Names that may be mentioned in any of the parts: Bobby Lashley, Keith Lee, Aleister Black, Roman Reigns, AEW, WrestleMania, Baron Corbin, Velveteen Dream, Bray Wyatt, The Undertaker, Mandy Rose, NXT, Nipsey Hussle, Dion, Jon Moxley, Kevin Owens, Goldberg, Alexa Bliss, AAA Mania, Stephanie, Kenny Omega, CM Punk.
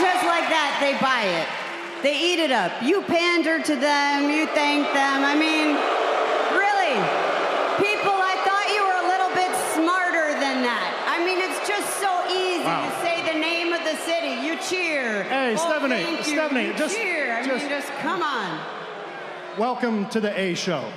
just like that, they buy it. They eat it up. You pander to them. You thank them. I mean, really, people, I thought you were a little bit smarter than that. I mean, it's just so easy to say the name of the city. You cheer. Hey, oh, Stephanie, just cheer. I mean, just come on. Welcome to the A Show.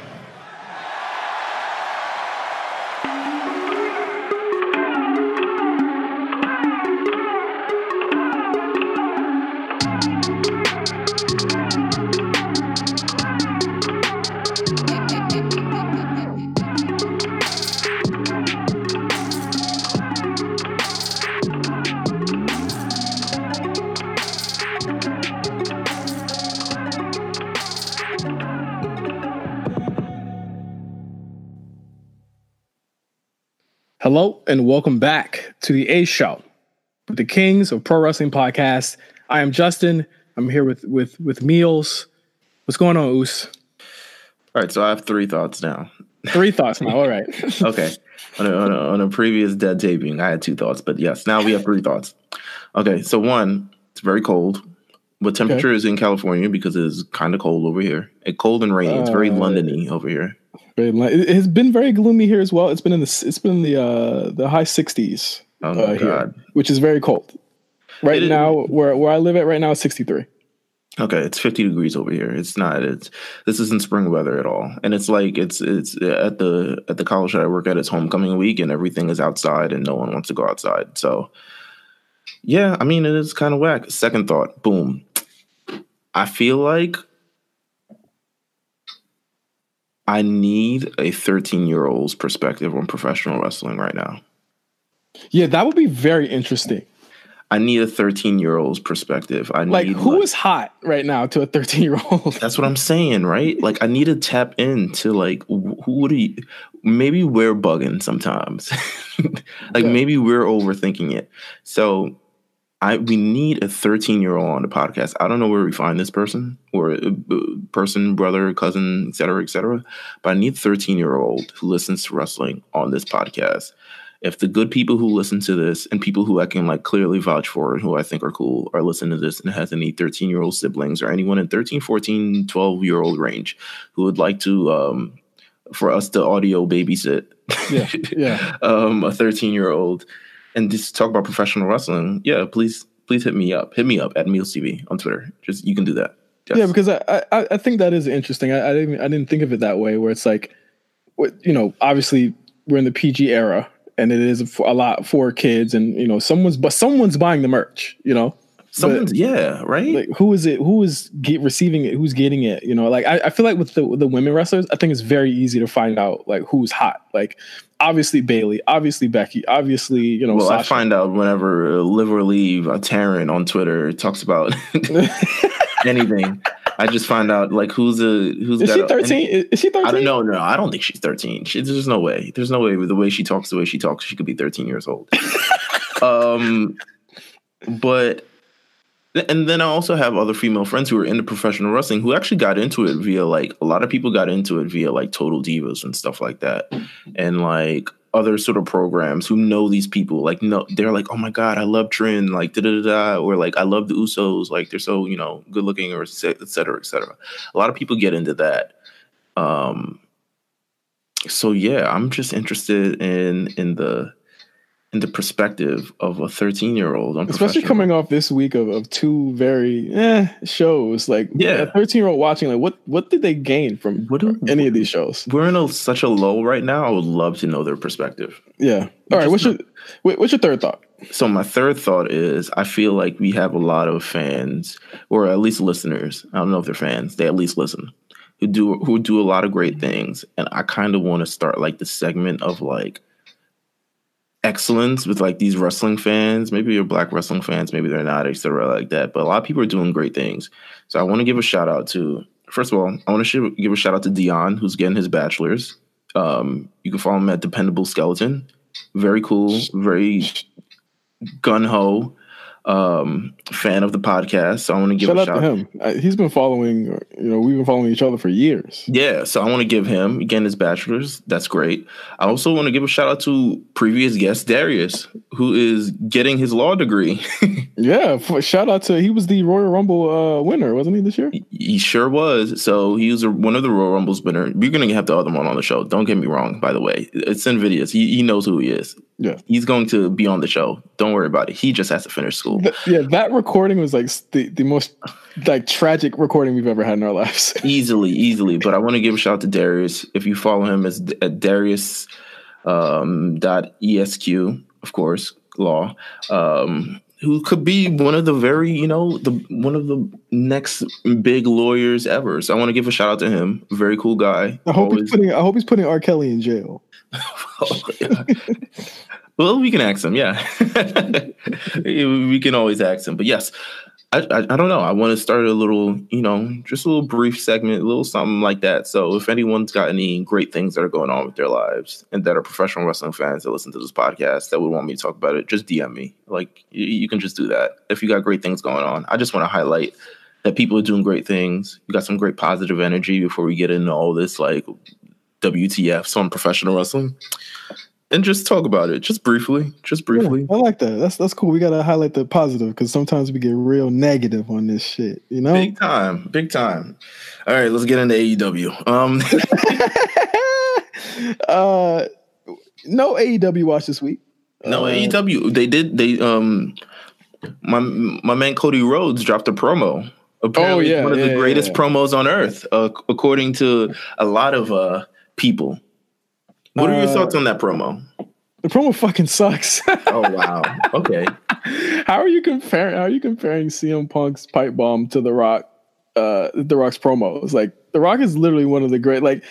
Hello and welcome back to the A Show, the Kings of Pro Wrestling Podcast. I am Justin. I'm here with Meelz. What's going on, Oos? All right, so I have three thoughts now. All right. Okay. On a previous dead taping, I had two thoughts, but yes, now we have three thoughts. Okay, so one, it's very cold. The temperature is in California because it is kind of cold over here. It's cold and rainy. It's very London-y over here. It has been very gloomy here as well. It's been in the the high 60s here, which is very cold. Right now, where I live at right now is 63. Okay, it's 50 degrees over here. This isn't spring weather at all. And it's like it's at the college that I work at. It's homecoming week, and everything is outside, and no one wants to go outside. So, yeah, I mean, it is kind of whack. Second thought, boom. I feel like I need a 13-year-old's perspective on professional wrestling right now. Yeah, that would be very interesting. I need a 13-year-old's perspective. Who is hot right now to a 13-year-old? That's what I'm saying, right? Like, I need to tap into, like, maybe we're bugging sometimes. Maybe we're overthinking it. So we need a 13-year-old on the podcast. I don't know where we find this person or brother, cousin, et cetera, but I need a 13-year-old who listens to wrestling on this podcast. If the good people who listen to this and people who I can like clearly vouch for and who I think are cool are listening to this and has any 13-year-old siblings or anyone in 13, 14, 12-year-old range who would like to for us to audio babysit a 13-year-old and just talk about professional wrestling, yeah, please hit me up. Hit me up at MeelzTV on Twitter. Just you can do that. Yes. Yeah, because I think that is interesting. I didn't think of it that way. Where it's like, you know, obviously we're in the PG era, and it is a lot for kids, and you know, someone's buying the merch. You know, right. Like, who is it? Who is receiving it? Who's getting it? You know, like I feel like with the women wrestlers, I think it's very easy to find out like who's hot. Like, obviously Bayley, obviously Becky, obviously, you know, well, Sasha. I find out whenever Live or Leave Taryn on Twitter talks about anything. I just find out like who's she 13? Is she 13? I don't know. No, I don't think she's 13. There's no way. There's no way with the way she talks, she could be 13 years old. And then I also have other female friends who are into professional wrestling who actually got into it via like a lot of people got into it via like Total Divas and stuff like that. And like other sort of programs who know these people, like, no, they're like, oh my God, I love Trin, like, da da da, or like, I love the Usos, like, they're so, you know, good looking, or et cetera, et cetera. A lot of people get into that. So yeah, I'm just interested in the perspective of a 13-year-old. Especially coming off this week of two very shows. Like, a 13-year-old watching, like, what did they gain from any of these shows? We're in such a lull right now. I would love to know their perspective. Yeah. All right, what's your third thought? So my third thought is I feel like we have a lot of fans, or at least listeners. I don't know if they're fans. They at least listen. Who do a lot of great things. And I kind of want to start, like, the segment of, like, excellence with like these wrestling fans. Maybe you're black wrestling fans, maybe they're not, etc., like that, but a lot of people are doing great things. So I want to give a shout out to, first of all, I want to give a shout out to Dion, who's getting his bachelor's. You can follow him at Dependable Skeleton. Very cool, very gung-ho. fan of the podcast, so I want to give a shout out to him. He's been following, we've been following each other for years. Yeah, so I want to give him, again, his bachelor's. That's great. I also want to give a shout out to previous guest Darius, who is getting his law degree. Yeah, shout out to, he was the Royal Rumble winner, wasn't he, this year? He sure was. So he was one of the Royal Rumble's winner. We're going to have the other one on the show. Don't get me wrong, by the way. It's invidious. He knows who he is. Yeah, he's going to be on the show. Don't worry about it. He just has to finish school. That recording was like the most tragic recording we've ever had in our lives. Easily. But I want to give a shout out to Darius. If you follow him, it's at Darius .esq, of course, law. Who could be one of the very, one of the next big lawyers ever. So I want to give a shout out to him. Very cool guy. I hope he's putting R. Kelly in jail. Well, we can ask him. Yeah, we can always ask him. But yes, I don't know. I want to start a little, just a little brief segment, a little something like that. So if anyone's got any great things that are going on with their lives and that are professional wrestling fans that listen to this podcast that would want me to talk about it, just DM me. Like, you can just do that. If you got great things going on, I just want to highlight that people are doing great things. You got some great positive energy before we get into all this, like, WTF, some professional wrestling. And just talk about it, just briefly. Yeah, I like that. That's cool. We gotta highlight the positive because sometimes we get real negative on this shit. Big time. All right, let's get into AEW. No AEW watch this week. No AEW. They did. They my man Cody Rhodes dropped a promo. Apparently, one of the greatest promos on earth, according to a lot of people. What are your thoughts on that promo? The promo fucking sucks. Oh, wow. Okay. How are you comparing CM Punk's pipe bomb to The Rock's promos? Like, The Rock is literally one of the great. Like,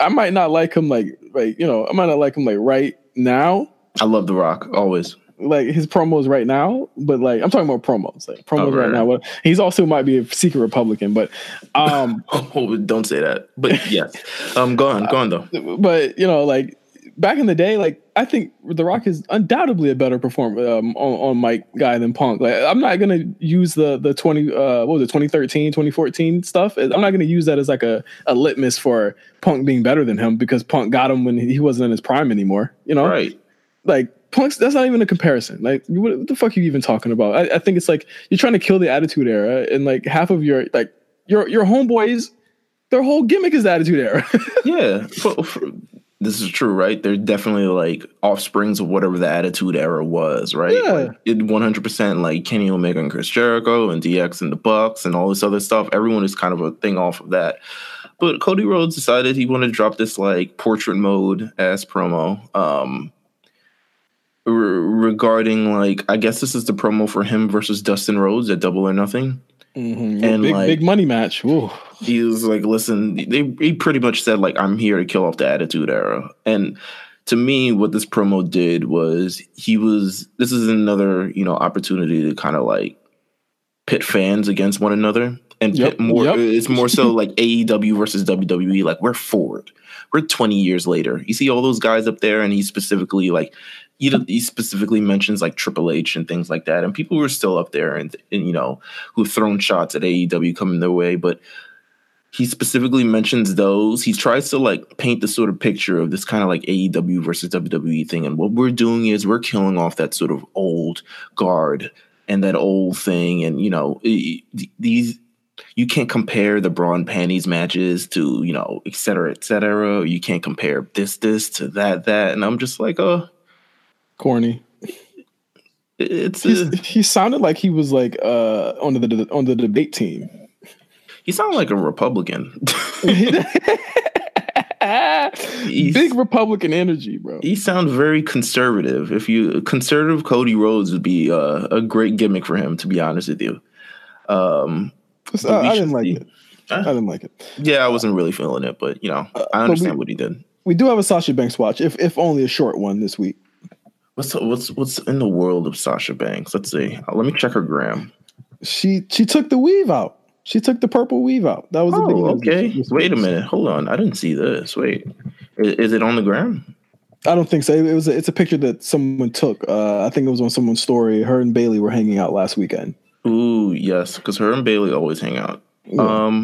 I might not like him. I might not like him. Like right now. I love The Rock always. Like his promos right now, but like I'm talking about promos. Like promos right now. He's also might be a secret Republican, but oh, don't say that. But yes. Go on though. But like back in the day, like I think The Rock is undoubtedly a better performer on mic guy than Punk. Like I'm not gonna use the 2013, 2014 stuff. I'm not gonna use that as like a litmus for Punk being better than him because Punk got him when he wasn't in his prime anymore. Right. Like Punk's, that's not even a comparison. Like, what the fuck are you even talking about? I think it's like you're trying to kill the Attitude Era, and like half of your homeboys, their whole gimmick is the Attitude Era. Yeah, this is true, right? They're definitely like offsprings of whatever the Attitude Era was, right? Yeah, like, it 100% like Kenny Omega and Chris Jericho and DX and the Bucks and all this other stuff. Everyone is kind of a thing off of that. But Cody Rhodes decided he wanted to drop this like portrait mode ass promo. Regarding like, I guess this is the promo for him versus Dustin Rhodes at Double or Nothing, and big money match. Ooh. He was like, "Listen," he pretty much said like, "I'm here to kill off the Attitude Era." And to me, what this promo did was this is another opportunity to kind of like pit fans against one another and pit more. Yep. It's more so like AEW versus WWE. Like we're forward. We're 20 years later. You see all those guys up there, and he specifically like. He specifically mentions like Triple H and things like that, and people who are still up there and who've thrown shots at AEW coming their way. But he specifically mentions those. He tries to like paint the sort of picture of this kind of like AEW versus WWE thing, and what we're doing is we're killing off that sort of old guard and that old thing, and these. You can't compare the bra and panties matches to et cetera, et cetera. You can't compare this to that, and I'm just like corny. He sounded like he was like on the debate team. He sounded like a Republican. Big Republican energy, bro. He sounds very conservative. Conservative Cody Rhodes would be a great gimmick for him, to be honest with you. I didn't like it. Yeah, I wasn't really feeling it, but I understand what he did. We do have a Sasha Banks watch, if only a short one this week. What's in the world of Sasha Banks? Let's see. Let me check her gram. She took the weave out. She took the purple weave out. That was a big. Okay. Wait a minute. Hold on. I didn't see this. Wait. Is it on the gram? I don't think so. It's a picture that someone took. I think it was on someone's story. Her and Bayley were hanging out last weekend. Ooh, yes, because her and Bayley always hang out. Yeah.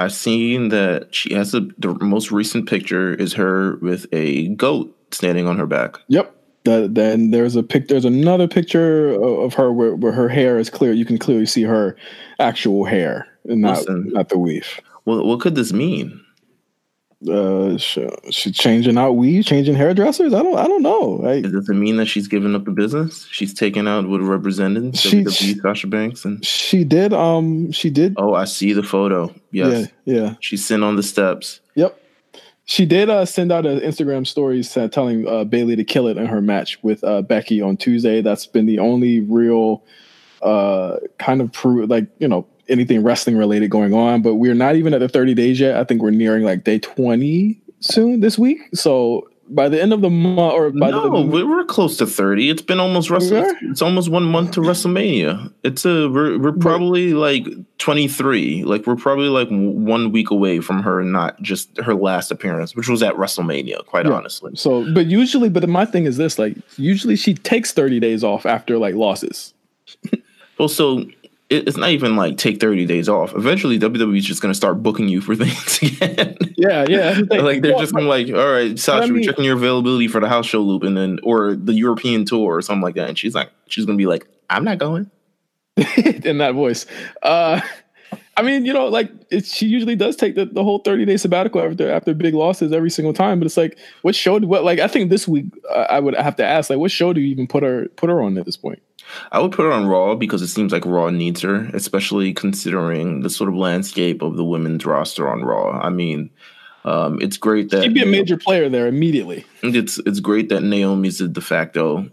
I've seen that she has the most recent picture is her with a goat standing on her back. Yep. Then there's another picture of her where her hair is clear. You can clearly see her actual hair, and not the weave. Well, what could this mean? She changing out weave, changing hairdressers. I don't know. Does it mean that she's giving up the business? She's taking out what represented WWE Sasha Banks, and she did. Oh, I see the photo. Yes, yeah. She's sitting on the steps. Yep. She did send out an Instagram story telling Bayley to kill it in her match with Becky on Tuesday. That's been the only real kind of anything wrestling related going on. But we're not even at the 30 days yet. I think we're nearing like day 20 soon this week. So by the end of the month, we're close to 30. It's been almost It's almost 1 month to WrestleMania. We're probably like 23. Like we're probably like 1 week away from her, not just her last appearance, which was at WrestleMania. Honestly. So, but my thing is this: like usually she takes 30 days off after like losses. Well, so it's not even like take 30 days off. Eventually, WWE is just going to start booking you for things again. Yeah. Like they're just going to like, all right, Sasha, we're checking your availability for the house show loop or the European tour or something like that. And she's going to be like, I'm not going. In that voice. She usually does take the whole 30-day sabbatical after big losses every single time. But it's like, I think this week I would have to ask, like, what show do you even put her on at this point? I would put her on Raw because it seems like Raw needs her, especially considering the sort of landscape of the women's roster on Raw. I mean, it's great that she'd be a major player there immediately. It's great that Naomi's the de facto,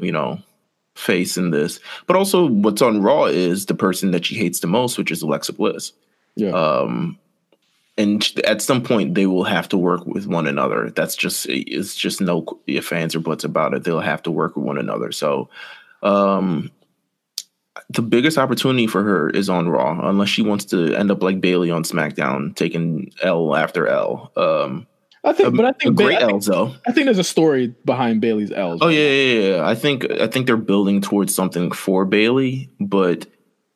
face in this. But also what's on Raw is the person that she hates the most, which is Alexa Bliss. Yeah. And at some point they will have to work with one another. It's just no ifs, ands, or buts about it. They'll have to work with one another. So, the biggest opportunity for her is on Raw, unless she wants to end up like Bayley on SmackDown, taking L after L. I think there's a story behind Bayley's L's. Oh yeah. I think they're building towards something for Bayley, but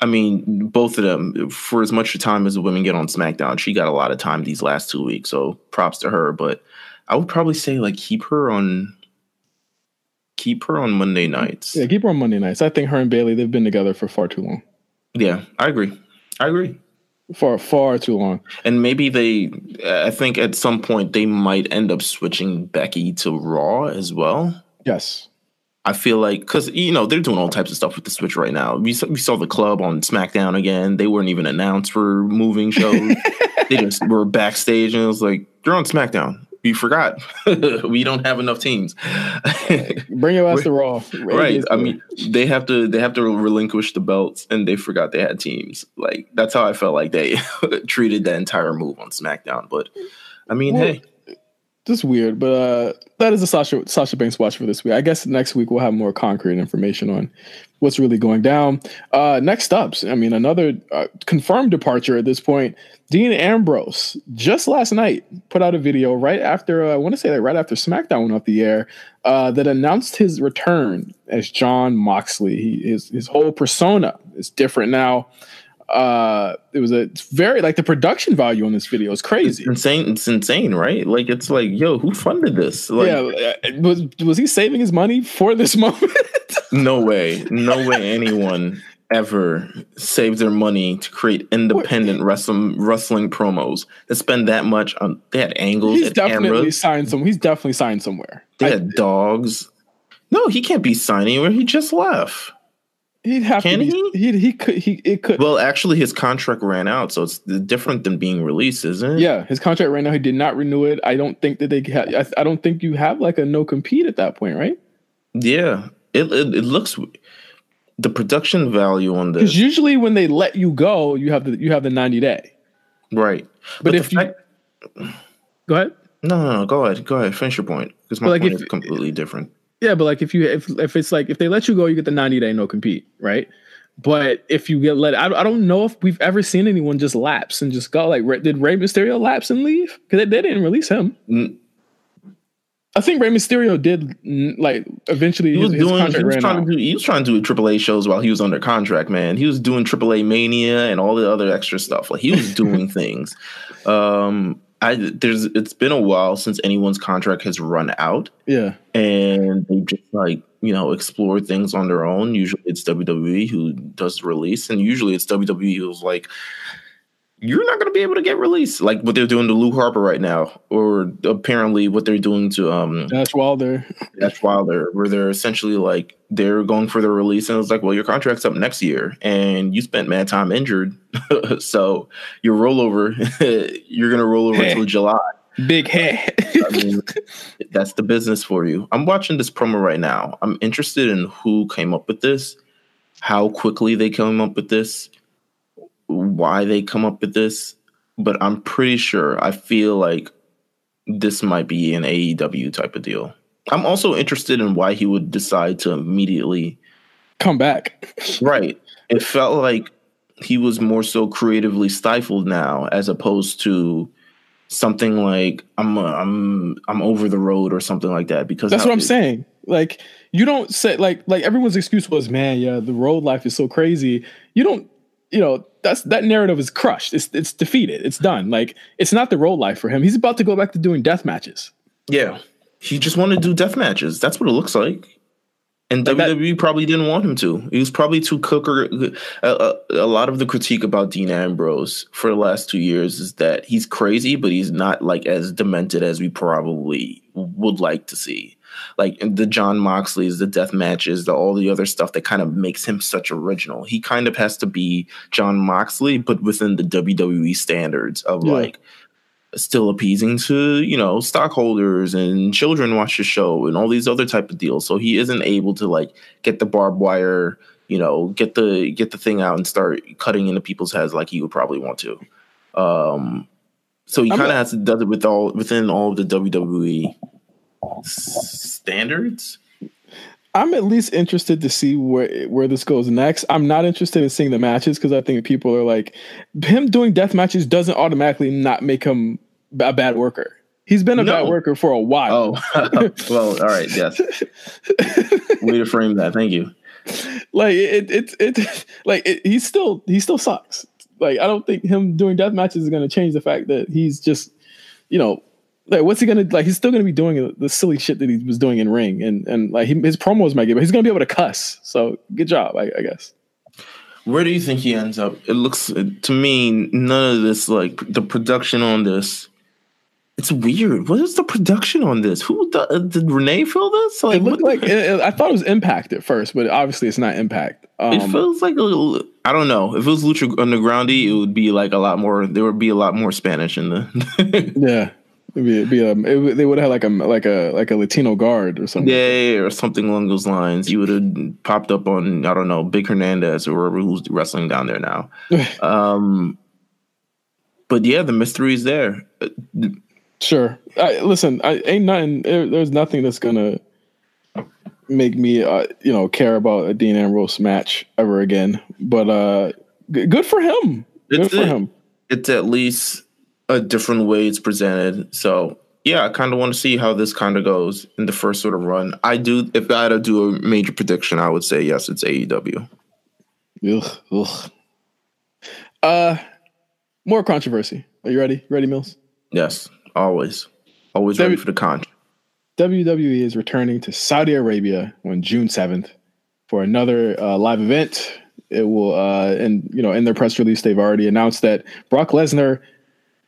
I mean, both of them, for as much time as the women get on SmackDown, she got a lot of time these last 2 weeks. So props to her, but I would probably say like keep her on Monday nights. Yeah, keep her on Monday nights. I think her and Bayley, they've been together for far too long. Yeah, I agree. Far too long. And maybe I think at some point they might end up switching Becky to Raw as well. Yes. I feel like, because, they're doing all types of stuff with the Switch right now. We saw the club on SmackDown again. They weren't even announced for moving shows. They just were backstage and it was like, they're on SmackDown. You forgot. We don't have enough teams. Bring your ass to Raw. Right. I mean, they have to relinquish the belts, and they forgot they had teams. Like that's how I felt like they treated that entire move on SmackDown. But I mean, hey, just weird. But that is a Sasha Banks watch for this week. I guess next week we'll have more concrete information on what's really going down. Next up, I mean, another confirmed departure at this point. Dean Ambrose just last night put out a video right after right after SmackDown went off the air that announced his return as Jon Moxley. His whole persona is different now. It was the production value on this video is crazy. It's insane, right? Like it's like, yo, who funded this? Like, yeah, was he saving his money for this moment? No way anyone ever saved their money to create independent wrestling promos that spend that much on. They had angles. He's definitely signed somewhere. They had dogs. No, he can't be signed anywhere. He just left. He'd have Can to be, he? He could he it could Well, actually his contract ran out, so it's different than being released, isn't it? Yeah, his contract ran out. He did not renew it. I don't think that I don't think you have like a no compete at that point, right? Yeah. It looks the production value on this. Cuz usually when they let you go, you have the 90-day. Right. But if you Go ahead. No, Go ahead. Finish your point cuz my point is completely different. Yeah, but like if they let you go, you get the 90-day no compete, right? But if you get I don't know if we've ever seen anyone just lapse and just go. Like, did Rey Mysterio lapse and leave? Because they didn't release him. I think Rey Mysterio did like eventually. He was trying to do Triple A shows while he was under contract. Man, he was doing Triple A Mania and all the other extra stuff. Like he was doing things. It's been a while since anyone's contract has run out. Yeah, and they just explore things on their own. Usually it's WWE who does the release, and usually it's WWE who's like, you're not going to be able to get released, like what they're doing to Luke Harper right now, or apparently what they're doing to Dash Wilder, where they're essentially like they're going for the release, and it's like, well, your contract's up next year, and you spent mad time injured, so your rollover, you're going to roll over till July. Big head. I mean, that's the business for you. I'm watching this promo right now. I'm interested in who came up with this, how quickly they came up with this, why they come up with this, but I'm pretty sure I feel like this might be an AEW type of deal. I'm also interested in why he would decide to immediately come back. Right. It felt like he was more so creatively stifled now, as opposed to something like I'm over the road or something like that, because that's what I'm saying. Like you don't say like everyone's excuse was, man, yeah, the road life is so crazy. You don't, that narrative is crushed. It's defeated. It's done. Like it's not the road life for him. He's about to go back to doing death matches. Yeah, he just wanted to do death matches. That's what it looks like. And like WWE probably didn't want him to. He was probably too cooker. A lot of the critique about Dean Ambrose for the last 2 years is that he's crazy, but he's not like as demented as we probably would like to see. Like the John Moxley's, the death matches, all the other stuff that kind of makes him such original. He kind of has to be John Moxley, but within the WWE standards of still appeasing to, stockholders and children watch the show and all these other type of deals. So he isn't able to get the barbed wire, get the thing out and start cutting into people's heads like he would probably want to. So he kind of has to do it within all of the WWE standards. I'm at least interested to see where this goes next. I'm not interested in seeing the matches because I think people are like, him doing death matches doesn't automatically not make him a bad worker. He's been a bad worker for a while. Oh, well, all right, yes. Way to frame that. Thank you. He still sucks. I don't think him doing death matches is going to change the fact that he's just, what's he gonna he's still gonna be doing the silly shit that he was doing in ring, and his promos might get, but he's gonna be able to cuss. So good job, I guess. Where do you think he ends up? It looks to me none of this, the production on this. It's weird. What is the production on this? Who did Renee film this? It looked I thought it was Impact at first, but obviously it's not Impact. It feels like I don't know. If it was Lucha Undergroundy, it would be a lot more. There would be a lot more Spanish in the. Yeah. They would have like a Latino guard or something. Yeah, or something along those lines. He would have popped up on, I don't know, Big Hernandez or whoever who's wrestling down there now. But yeah, the mystery is there. Sure. There's nothing that's gonna make me care about a Dean Ambrose match ever again. But good for him. It's at least a different way it's presented. So yeah, I kind of want to see how this kind of goes in the first sort of run. If I had to do a major prediction, I would say yes, it's AEW. Ugh. More controversy. Are you ready? Ready, Meelz? Yes, always. Always ready for the controversy. WWE is returning to Saudi Arabia on June 7th for another live event. It will, in their press release, they've already announced that Brock Lesnar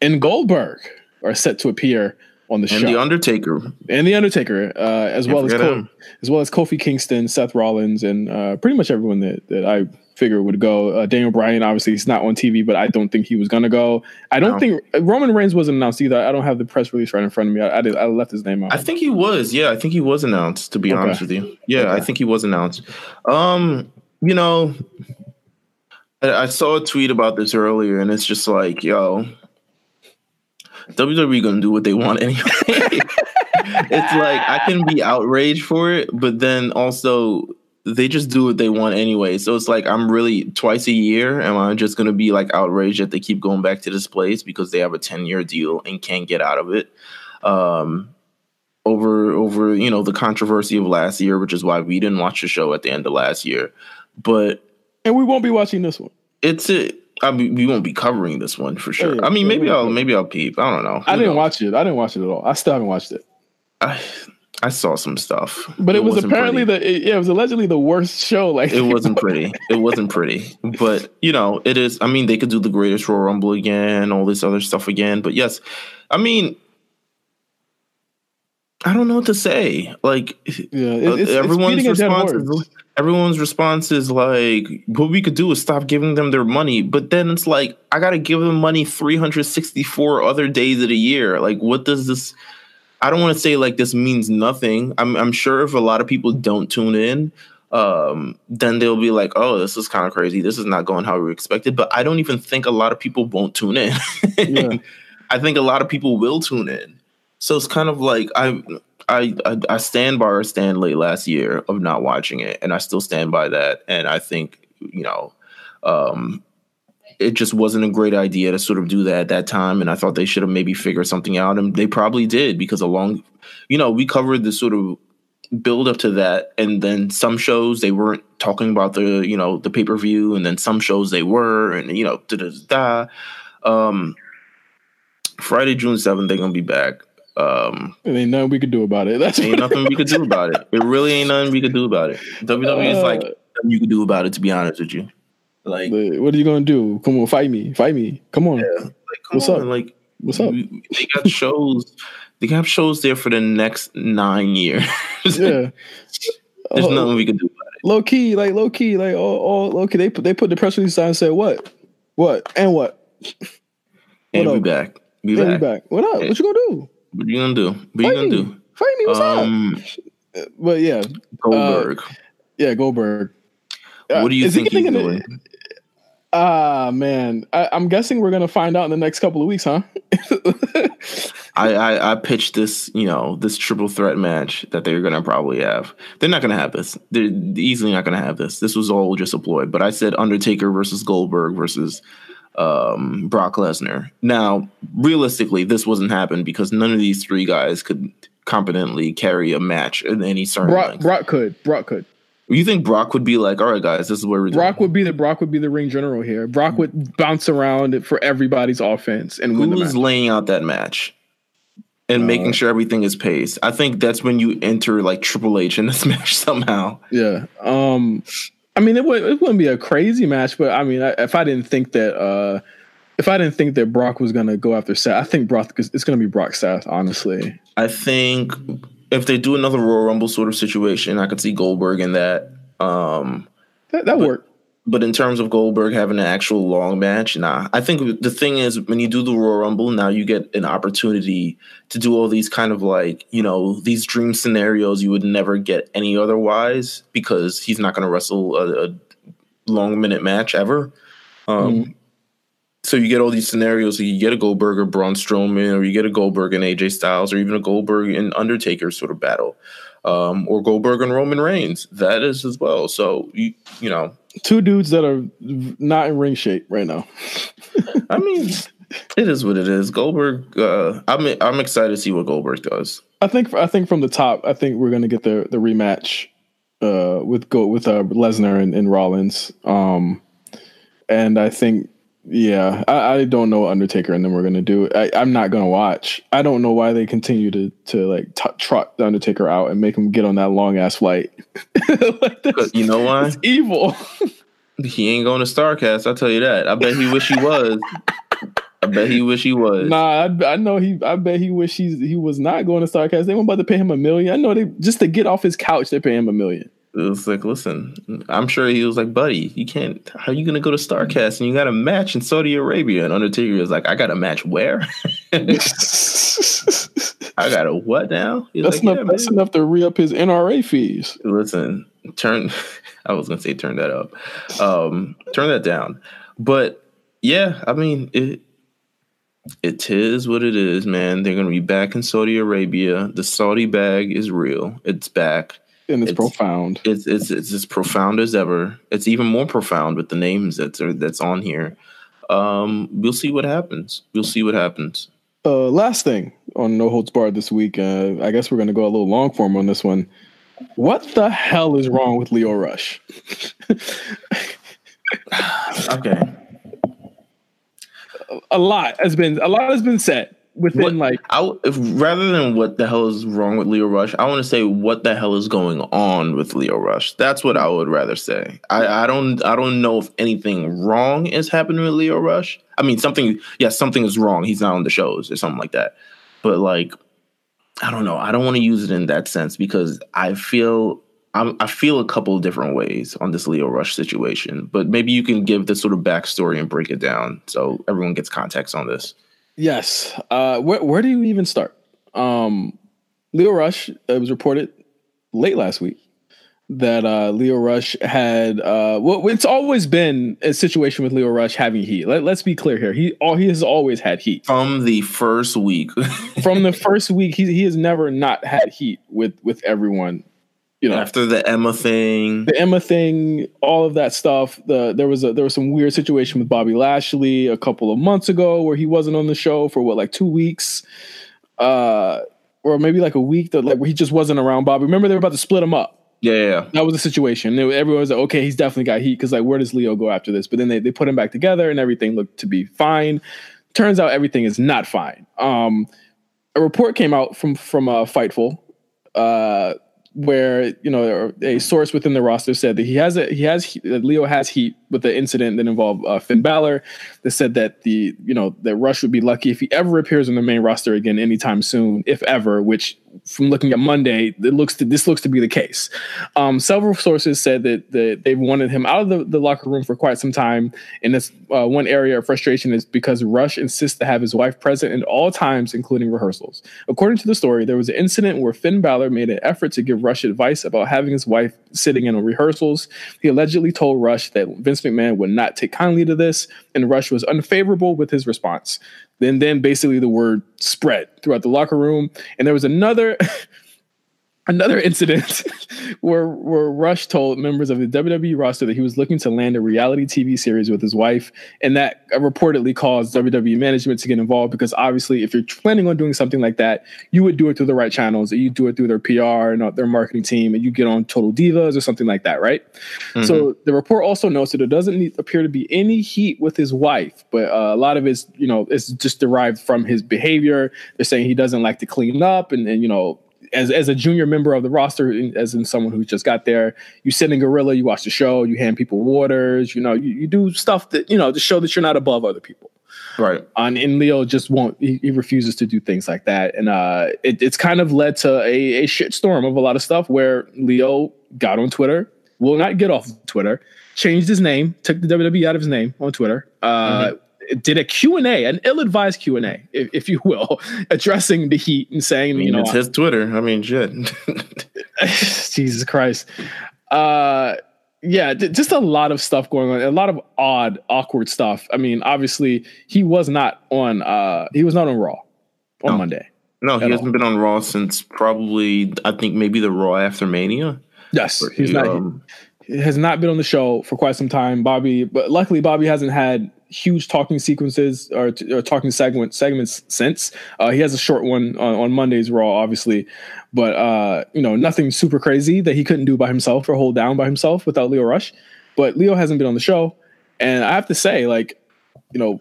and Goldberg are set to appear on the show. And The Undertaker, as well as Kofi Kingston, Seth Rollins, and pretty much everyone that I figure would go. Daniel Bryan, obviously, he's not on TV, but I don't think he was going to go. I don't think Roman Reigns wasn't announced either. I don't have the press release right in front of me. I left his name out. I think he was. Yeah, I think he was announced, to be honest with you. Yeah, okay. I think he was announced. I saw a tweet about this earlier, and it's just like, yo, WWE gonna do what they want anyway. It's like I can be outraged for it, but then also they just do what they want anyway. So it's like I'm really twice a year. Am I just gonna be outraged that they keep going back to this place because they have a 10-year deal and can't get out of it? over you know, the controversy of last year, which is why we didn't watch the show at the end of last year. But and we won't be watching this one. I mean, we won't be covering this one for sure. Yeah, I mean, maybe I'll peep. I don't know. I didn't watch it at all. I still haven't watched it. I saw some stuff, but it was apparently it was allegedly the worst show. Like it wasn't pretty. It wasn't pretty, but you know, it is. I mean, they could do the greatest Royal Rumble again, all this other stuff again. But yes, I mean, I don't know what to say. Like everyone's response is like, what we could do is stop giving them their money. But then it's like, I got to give them money 364 other days of the year. Like, what does this? I don't want to say like this means nothing. I'm sure if a lot of people don't tune in, then they'll be like, oh, this is kind of crazy. This is not going how we expected. But I don't even think a lot of people won't tune in. Yeah. I think a lot of people will tune in. So it's kind of like I stand by our stand late last year of not watching it, and I still stand by that. And I think, you know, it just wasn't a great idea to sort of do that at that time. And I thought they should have maybe figured something out. And they probably did, because along, you know, we covered the sort of build up to that. And then some shows they weren't talking about the, you know, the pay-per-view, and then some shows they were, and, you know, Friday, June 7th, they're going to be back. It ain't nothing we could do about it. Ain't nothing we could do about it. It really ain't nothing we could do about it. WWE is like, nothing you could do about it, to be honest with you. Like, what are you gonna do? Come on, fight me. Come on. Yeah. Like, what's up? Like, what's up? They got shows. They got shows there for the next 9 years. Yeah. There's nothing we can do about it. Low key, like all low key. They put the press release out and said what? And what we up? Back. We back. What up? Hey. What you gonna do? Fight me. What's up? But yeah, Goldberg. What do you think he's doing? Man, I'm guessing we're gonna find out in the next couple of weeks, huh? I pitched this, you know, this triple threat match that they're gonna probably have. They're not gonna have this. They're easily not gonna have this. This was all just a ploy. But I said Undertaker versus Goldberg versus Brock Lesnar. Now, realistically, this wasn't happened because none of these three guys could competently carry a match in any certain. Brock could. You think Brock would be like, all right, guys, this is where we're doing. Brock would be the ring general here. Brock would bounce around for everybody's offense and win the match. Who's laying out that match and making sure everything is paced? I think that's when you enter like Triple H in this match somehow. Yeah. I mean, it wouldn't be a crazy match, but I mean, if I didn't think that Brock was gonna go after Seth, I think it's gonna be Brock Seth, honestly. I think. If they do another Royal Rumble sort of situation, I could see Goldberg in that. That'll work. But in terms of Goldberg having an actual long match, nah. I think the thing is, when you do the Royal Rumble, now you get an opportunity to do all these kind of like, you know, these dream scenarios you would never get any otherwise, because he's not going to wrestle a long minute match ever. So you get all these scenarios. So you get a Goldberg or Braun Strowman, or you get a Goldberg and AJ Styles, or even a Goldberg and Undertaker sort of battle, or Goldberg and Roman Reigns. That is as well. So, you know. Two dudes that are not in ring shape right now. I mean, it is what it is. Goldberg, I'm excited to see what Goldberg does. I think from the top, I think we're going to get the rematch with Lesnar and Rollins. And I think. Yeah, I don't know what Undertaker and them we're gonna do. I'm not gonna watch. I don't know why they continue to like trot the Undertaker out and make him get on that long ass flight. Like, you know why? It's evil. He ain't going to Starcast. I tell you that. I bet he wish he was. Nah, I know he. I bet he wish he was not going to Starcast. They weren't about to pay him $1 million. I know they just to get off his couch. They pay him $1 million. It was like, listen, I'm sure he was like, buddy, you can't, how are you going to go to StarCast and you got a match in Saudi Arabia? And Undertaker was like, I got a match where? I got a what now? That's enough to re-up his NRA fees. Listen, turn that up. Turn that down. But yeah, I mean, it is what it is, man. They're going to be back in Saudi Arabia. The Saudi bag is real. It's back. And it's profound. It's as profound as ever. It's even more profound with the names that's on here. We'll see what happens. Last thing on No Holds Barred this week. I guess we're going to go a little long form on this one. What the hell is wrong with Lio Rush? Okay. A lot has been said within rather than what the hell is wrong with Lio Rush, I want to say what the hell is going on with Lio Rush. That's what I would rather say. I don't know if anything wrong is happening with Lio Rush. I mean, something is wrong. He's not on the shows or something like that. But I don't know. I don't want to use it in that sense because I feel a couple of different ways on this Lio Rush situation, but maybe you can give the sort of backstory and break it down so everyone gets context on this. Yes. Where do you even start? Lio Rush, it was reported late last week that Lio Rush had it's always been a situation with Lio Rush having heat. Let's be clear here. He has always had heat. From the first week. From the first week, he has never not had heat with everyone. You know, after the Emma thing, all of that stuff. There was some weird situation with Bobby Lashley a couple of months ago where he wasn't on the show for 2 weeks, or maybe a week where he just wasn't around Bobby. Remember they were about to split him up. Yeah. That was the situation. Everyone was like, okay, he's definitely got heat because where does Lio go after this? But then they put him back together and everything looked to be fine. Turns out everything is not fine. A report came out from Fightful. Where a source within the roster said that that Lio has heat with the incident that involved Finn Balor. They said that that Rush would be lucky if he ever appears on the main roster again anytime soon, if ever. Which, from looking at Monday, this looks to be the case. Several sources said that they've wanted him out of the locker room for quite some time, and this one area of frustration is because Rush insists to have his wife present at all times, including rehearsals. According to the story, there was an incident where Finn Balor made an effort to give Rush advice about having his wife sitting in on rehearsals. He allegedly told Rush that Vince McMahon would not take kindly to this, and Rush was unfavorable with his response. Then basically the word spread throughout the locker room, and there was another incident where Rush told members of the WWE roster that he was looking to land a reality TV series with his wife, and that reportedly caused WWE management to get involved because obviously if you're planning on doing something like that, you would do it through the right channels, and you do it through their PR and their marketing team, and you get on Total Divas or something like that, right? Mm-hmm. So the report also notes that there doesn't appear to be any heat with his wife, but a lot of it's, it's just derived from his behavior. They're saying he doesn't like to clean up and as a junior member of the roster, as in someone who just got there, you sit in gorilla, you watch the show, you hand people waters, you do stuff that, to show that you're not above other people. Right. And Lio just won't, he refuses to do things like that. And it's kind of led to a shitstorm of a lot of stuff where Lio got on Twitter, will not get off Twitter, changed his name, took the WWE out of his name on Twitter, mm-hmm. Did a Q&A, an ill-advised Q&A, if you will, addressing the heat and saying, it's his Twitter. I mean, shit. Jesus Christ. Yeah, just a lot of stuff going on. A lot of odd, awkward stuff. I mean, obviously, he was not on Raw on Monday. No, he hasn't been on Raw since probably, I think maybe the Raw after Mania. Yes, has not been on the show for quite some time. Luckily Bobby hasn't had huge talking sequences or talking segments since. He has a short one on Monday's Raw, obviously, but nothing super crazy that he couldn't do by himself or hold down by himself without Lio Rush. But Lio hasn't been on the show, and I have to say, is Lio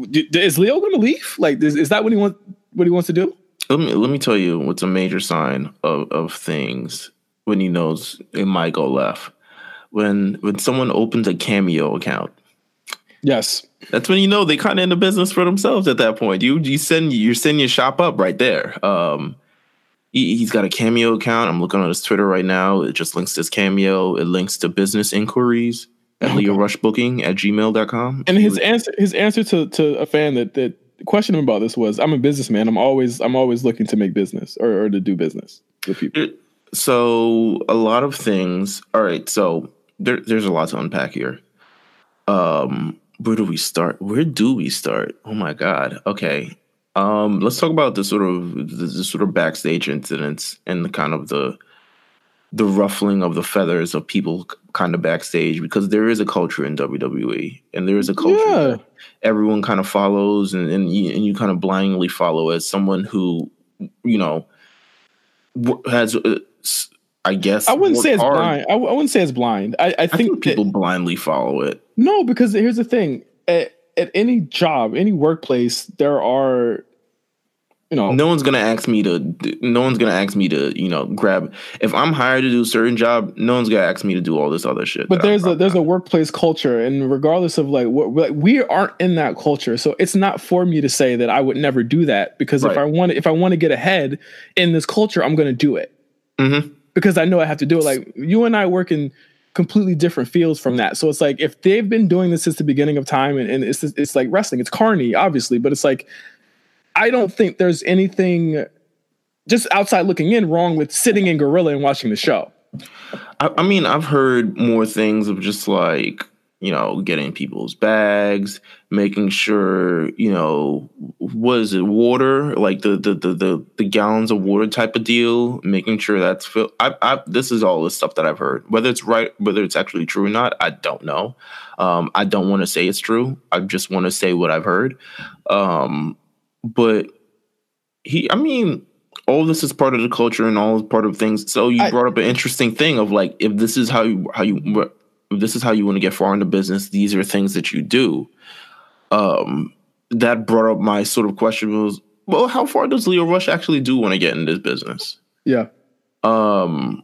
going to leave? Is that what he wants to do? Let me tell you what's a major sign of things when he knows it might go left. When someone opens a Cameo account. Yes, that's when they kind of in the business for themselves. At that point, you're sending your shop up right there. He's got a Cameo account. I'm looking on his Twitter right now. It just links to his Cameo. It links to business inquiries at Lio Rush Booking at gmail.com. And his answer to a fan that questioned him about this was, "I'm a businessman. I'm always looking to make business or to do business with people." So a lot of things. All right, so there's a lot to unpack here. Where do we start? Oh my God. Okay. Let's talk about the sort of backstage incidents and the kind of the the ruffling of the feathers of people kind of backstage, because there is a culture in WWE, and there is a culture that everyone kind of follows, and you kind of blindly follow as someone who, you know, has, I guess, I wouldn't say it's blind. I wouldn't say it's blind. I think people blindly follow it. No, because here's the thing. At any job, any workplace, there are, you know, no one's gonna ask me to, you know, grab. If I'm hired to do a certain job, no one's gonna ask me to do all this other shit. But there's a workplace culture, and regardless of like what, like, we aren't in that culture, so it's not for me to say that I would never do that, because right. if I want to get ahead in this culture, I'm gonna do it because I know I have to do it. Like, you and I work in completely different fields from that, so it's like, if they've been doing this since the beginning of time, and it's like wrestling, it's carny obviously, but it's like, I don't think there's anything just outside looking in wrong with sitting in gorilla and watching the show. I mean, I've heard more things of just like, you know, getting people's bags, making sure, you know, what is it, water, like the gallons of water type of deal, making sure that's filled. This is all the stuff that I've heard. Whether it's right, whether it's actually true or not, I don't know. I don't want to say it's true. I just want to say what I've heard. But I mean, all this is part of the culture and all is part of things. So you brought up an interesting thing of like, if this is how you want to get far into business, these are things that you do. That brought up my sort of question was, well, how far does Lio Rush actually do want to get in this business? Yeah. It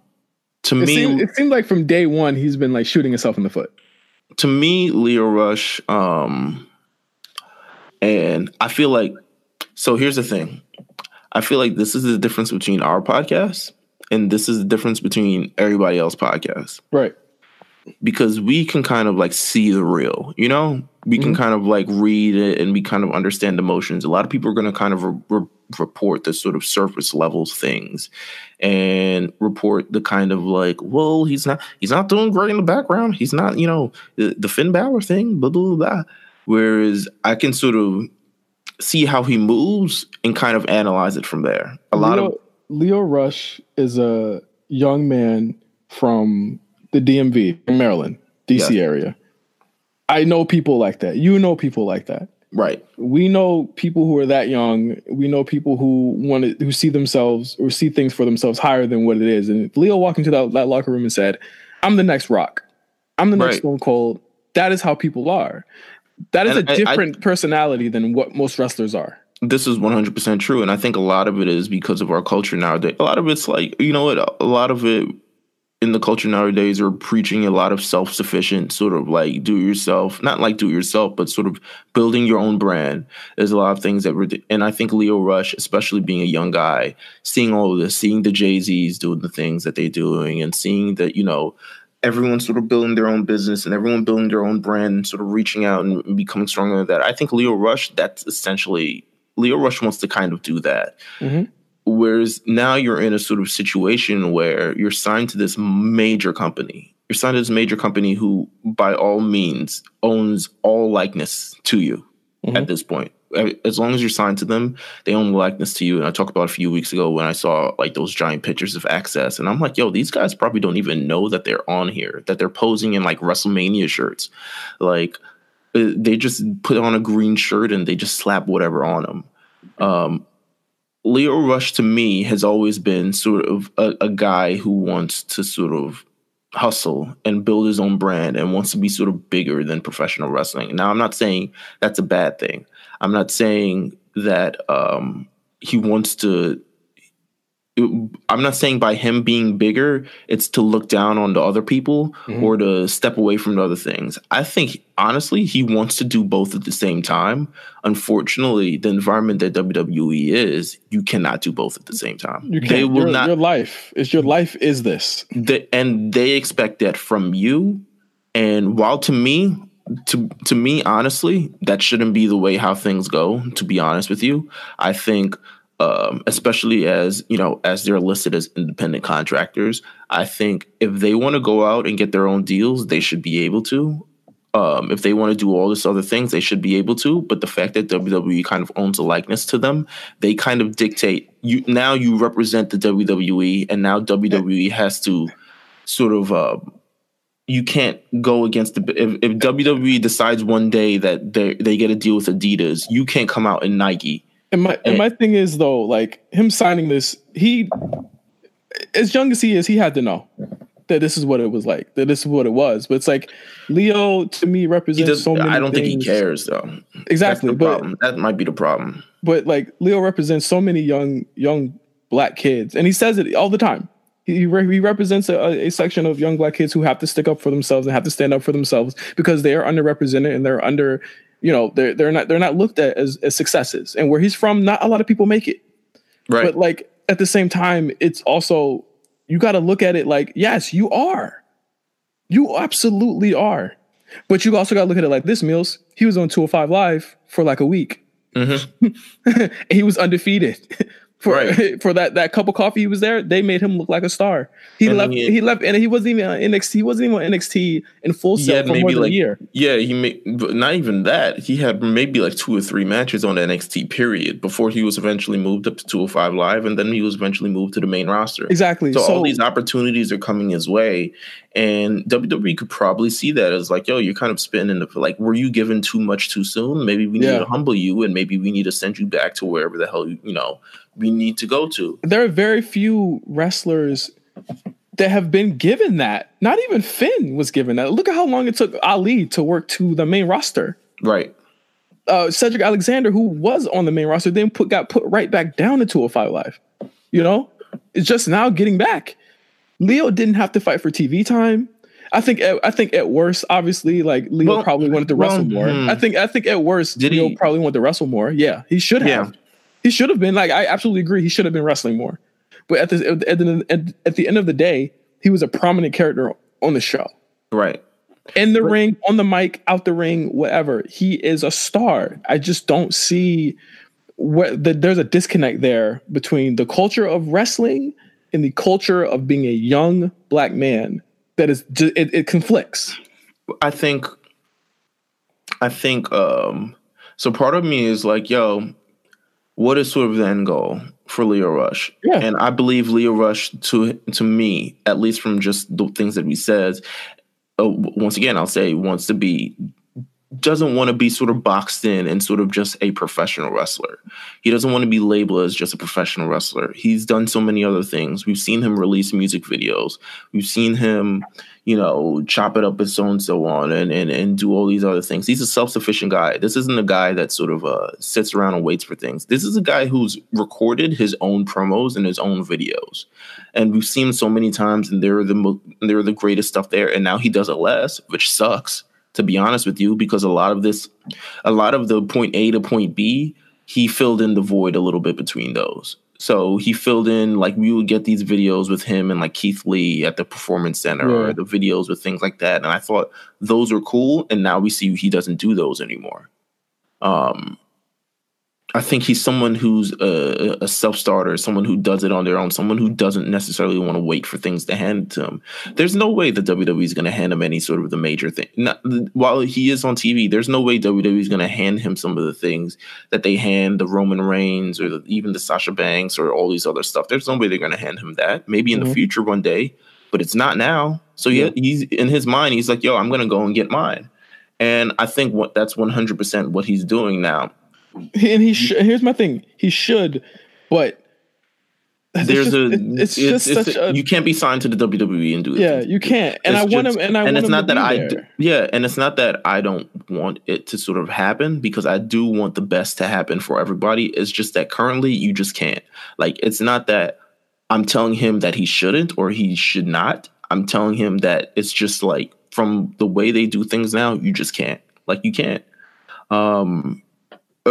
seemed like from day one, he's been like shooting himself in the foot. To me, Lio Rush, and I feel like, so here's the thing. I feel like this is the difference between our podcast and this is the difference between everybody else's podcast. Right. Because we can kind of like see the real, you know, we can kind of like read it and we kind of understand emotions. A lot of people are going to kind of report the sort of surface level things and report the kind of like, well, he's not doing great in the background. He's not, you know, the Finn Balor thing, blah, blah, blah. Whereas I can sort of see how he moves and kind of analyze it from there. Lio Rush is a young man from the DMV, Maryland, DC area. I know people like that. You know people like that. Right. We know people who are that young. We know people who see themselves or see things for themselves higher than what it is. And if Lio walked into that locker room and said, I'm the next Rock, I'm the next Stone Cold, that is how people are. That is a different personality than what most wrestlers are. This is 100% true. And I think a lot of it is because of our culture nowadays. A lot of it's like, you know what? A lot of it in the culture nowadays are preaching a lot of self-sufficient, sort of like do-it-yourself. Not like do-it-yourself, but sort of building your own brand. There's a lot of things that and I think Lio Rush, especially being a young guy, seeing all of this, seeing the Jay-Z's doing the things that they're doing and seeing that, you know, everyone sort of building their own business and everyone building their own brand and sort of reaching out and becoming stronger than that. I think Lio Rush, that's essentially, Lio Rush wants to kind of do that. Mm-hmm. Whereas now you're in a sort of situation where you're signed to this major company. You're signed to this major company who, by all means, owns all likeness to you at this point. As long as you're signed to them, they own the likeness to you. And I talked about a few weeks ago when I saw like those giant pictures of Access. And I'm like, yo, these guys probably don't even know that they're on here, that they're posing in like WrestleMania shirts. Like they just put on a green shirt and they just slap whatever on them. Lio Rush to me has always been sort of a guy who wants to sort of hustle and build his own brand and wants to be sort of bigger than professional wrestling. Now, I'm not saying that's a bad thing. I'm not saying that he wants to. I'm not saying by him being bigger, it's to look down on the other people or to step away from the other things. I think, honestly, he wants to do both at the same time. Unfortunately, the environment that WWE is, you cannot do both at the same time. You can't. They will not. Your life is this. And they expect that from you. And while to me, honestly, that shouldn't be the way how things go, to be honest with you. I think, especially as, you know, as they're listed as independent contractors, I think if they want to go out and get their own deals, they should be able to. If they want to do all this other things, they should be able to. But the fact that WWE kind of owns a likeness to them, they kind of dictate. Now you represent the WWE, and now WWE has to sort of you can't go against the. If WWE decides one day that they get a deal with Adidas, you can't come out in Nike. And my thing is though, like him signing this, he, as young as he is, he had to know that this is what it was like, that this is what it was. But it's like Lio to me represents so many things. I don't think he cares though. Exactly. That might be the problem. But like Lio represents so many young black kids. And he says it all the time. He represents a section of young black kids who have to stick up for themselves and have to stand up for themselves because they are underrepresented and they're under, you know, they're not looked at as successes. And where he's from, not a lot of people make it. Right. But like at the same time, it's also, you got to look at it like, yes, you are. You absolutely are. But you also got to look at it like this, Meelz. He was on 205 Live for like a week. Mm-hmm. He was undefeated. For that cup of coffee he was there, they made him look like a star. He left, and he wasn't even on NXT. He wasn't even on NXT in Full Sail for more than a year. Yeah, but not even that. He had maybe like 2 or 3 matches on NXT period before he was eventually moved up to 205 Live, and then he was eventually moved to the main roster. Exactly. So all these opportunities are coming his way, and WWE could probably see that as like, yo, you're kind of spitting in the, like, were you given too much too soon? Maybe we need to humble you, and maybe we need to send you back to wherever the hell we need to go to. There are very few wrestlers that have been given that. Not even Finn was given that. Look at how long it took Ali to work to the main roster. Right. Cedric Alexander, who was on the main roster, then got put right back down to 205 Live. You know? It's just now getting back. Lio didn't have to fight for TV time. I think at worst, obviously, like Lio probably wanted to wrestle more. I think at worst, Lio probably wanted to wrestle more. Yeah, he should have. Yeah. He should have been, like, I absolutely agree. He should have been wrestling more. But at the end of the day, he was a prominent character on the show. Right. In the ring, on the mic, out the ring, whatever. He is a star. I just don't see there's a disconnect there between the culture of wrestling and the culture of being a young black man. That is, it conflicts. I think, so part of me is like, yo, what is sort of the end goal for Lio Rush? Yeah. And I believe Lio Rush, to me, at least from just the things that he says, once again, I'll say, doesn't want to be sort of boxed in and sort of just a professional wrestler. He doesn't want to be labeled as just a professional wrestler. He's done so many other things. We've seen him release music videos. We've seen him, chop it up with so-and-so on and do all these other things. He's a self-sufficient guy. This isn't a guy that sort of sits around and waits for things. This is a guy who's recorded his own promos and his own videos. And we've seen him so many times, and they're the greatest stuff there. And now he does it less, which sucks, to be honest with you, because a lot of the point A to point B, he filled in the void a little bit between those. So he filled in, like, we would get these videos with him and like Keith Lee at the Performance Center, or the videos with things like that. And I thought those were cool. And now we see he doesn't do those anymore. I think he's someone who's a self-starter, someone who does it on their own, someone who doesn't necessarily want to wait for things to hand to him. There's no way that WWE is going to hand him any sort of the major thing. While he is on TV, there's no way WWE is going to hand him some of the things that they hand the Roman Reigns or even the Sasha Banks or all these other stuff. There's no way they're going to hand him that. Maybe in the future one day, but it's not now. So he's in his mind, he's like, yo, I'm going to go and get mine. And I think that's 100% what he's doing now. And here's my thing. He should, but you can't be signed to the WWE and do it. Yeah, you can't. And I want him. And it's not that it's not that I don't want it to sort of happen, because I do want the best to happen for everybody. It's just that currently you just can't. Like, it's not that I'm telling him that he shouldn't or he should not. I'm telling him that it's just like, from the way they do things now, you just can't. Like, you can't.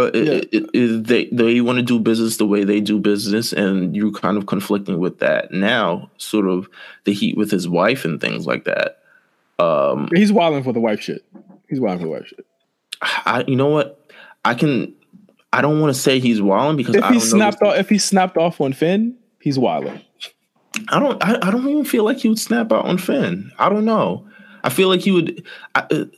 They want to do business the way they do business, and you're kind of conflicting with that now, sort of the heat with his wife and things like that. He's wilding for the wife shit. You know what? I don't want to say he's wilding, because if he snapped off on Finn, he's wilding. I don't even feel like he would snap out on Finn. I don't know. I feel like he would.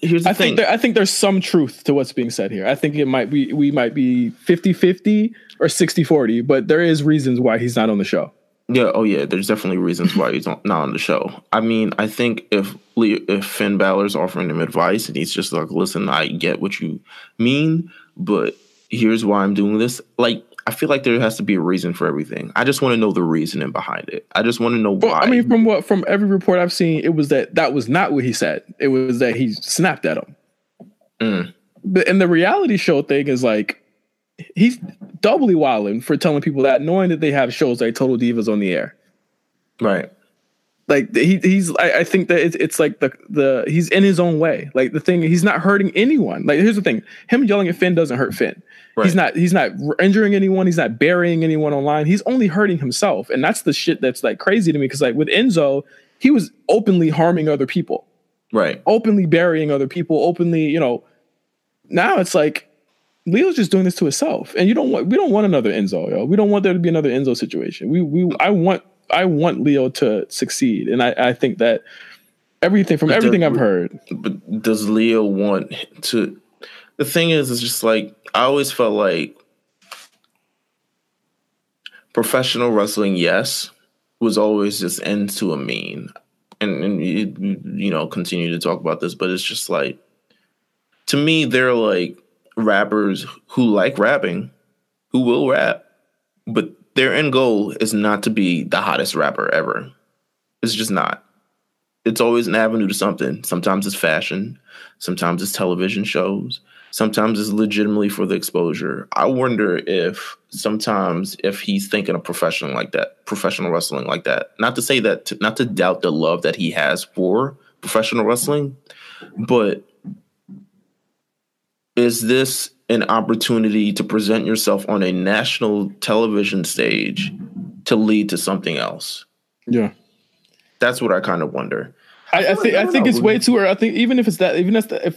Here's the thing. I think there's some truth to what's being said here. I think it might be, we might be 50-50 or 60-40, but there is reasons why he's not on the show. Yeah. Oh yeah. There's definitely reasons why he's not on the show. I mean, I think if Finn Balor's offering him advice and he's just like, listen, I get what you mean, but here's why I'm doing this. Like, I feel like there has to be a reason for everything. I just want to know the reasoning behind it. I just want to know why. Well, I mean, from every report I've seen, it was that was not what he said. It was that he snapped at him. Mm. But, and the reality show thing is like, he's doubly wilding for telling people that, knowing that they have shows like Total Divas on the air. Right. Like I think that it's like he's in his own way. Like the thing, he's not hurting anyone. Like here's the thing, him yelling at Finn doesn't hurt Finn. Right. He's not injuring anyone. He's not burying anyone online. He's only hurting himself. And that's the shit that's like crazy to me. Cause like with Enzo, he was openly harming other people, right? Openly burying other people, openly, you know, now it's like Leo's just doing this to himself. And we don't want another Enzo, yo. We don't want there to be another Enzo situation. I want Lio to succeed. And I think that everything I've heard, but does Lio want to, the thing is, it's just like, I always felt like professional wrestling, yes, was always this end to a mean. And you know, continue to talk about this, but it's just like, to me, they're like rappers who like rapping, who will rap, but their end goal is not to be the hottest rapper ever. It's just not. It's always an avenue to something. Sometimes it's fashion. Sometimes it's television shows. Sometimes it's legitimately for the exposure. I wonder if sometimes if he's thinking of professional wrestling like that. Not to say that, not to doubt the love that he has for professional wrestling, but is this an opportunity to present yourself on a national television stage to lead to something else? Yeah. That's what I kind of wonder. I think it's way too early. I think if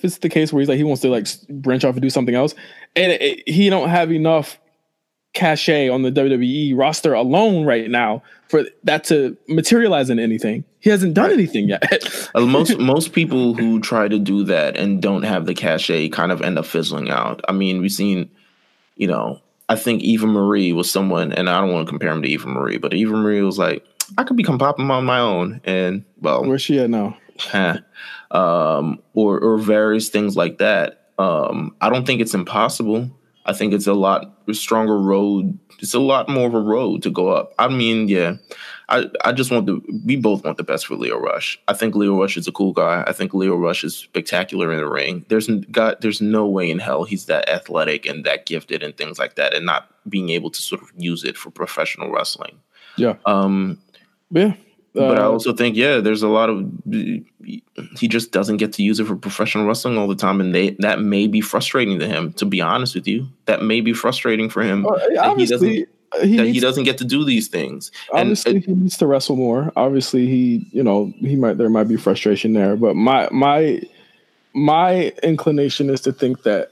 it's the case where he's like he wants to like branch off and do something else, and he don't have enough cachet on the WWE roster alone right now for that to materialize into anything. He hasn't done anything yet. most people who try to do that and don't have the cachet kind of end up fizzling out. I mean, we've seen, you know, I think Eva Marie was someone, and I don't want to compare him to Eva Marie, but Eva Marie was like, I could become popping on my own, and well, where's she at now? Or various things like that. I don't think it's impossible. I think it's a lot stronger road. It's a lot more of a road to go up. I mean, yeah, I just want to. We both want the best for Lio Rush. I think Lio Rush is a cool guy. I think Lio Rush is spectacular in the ring. There's no way in hell he's that athletic and that gifted and things like that, and not being able to sort of use it for professional wrestling. Yeah. Yeah. But I also think, yeah, there's a lot of, he just doesn't get to use it for professional wrestling all the time. And that may be frustrating to him, to be honest with you. That may be frustrating for him. He doesn't get to do these things. Obviously, he needs to wrestle more. Obviously, there might be frustration there. But my inclination is to think that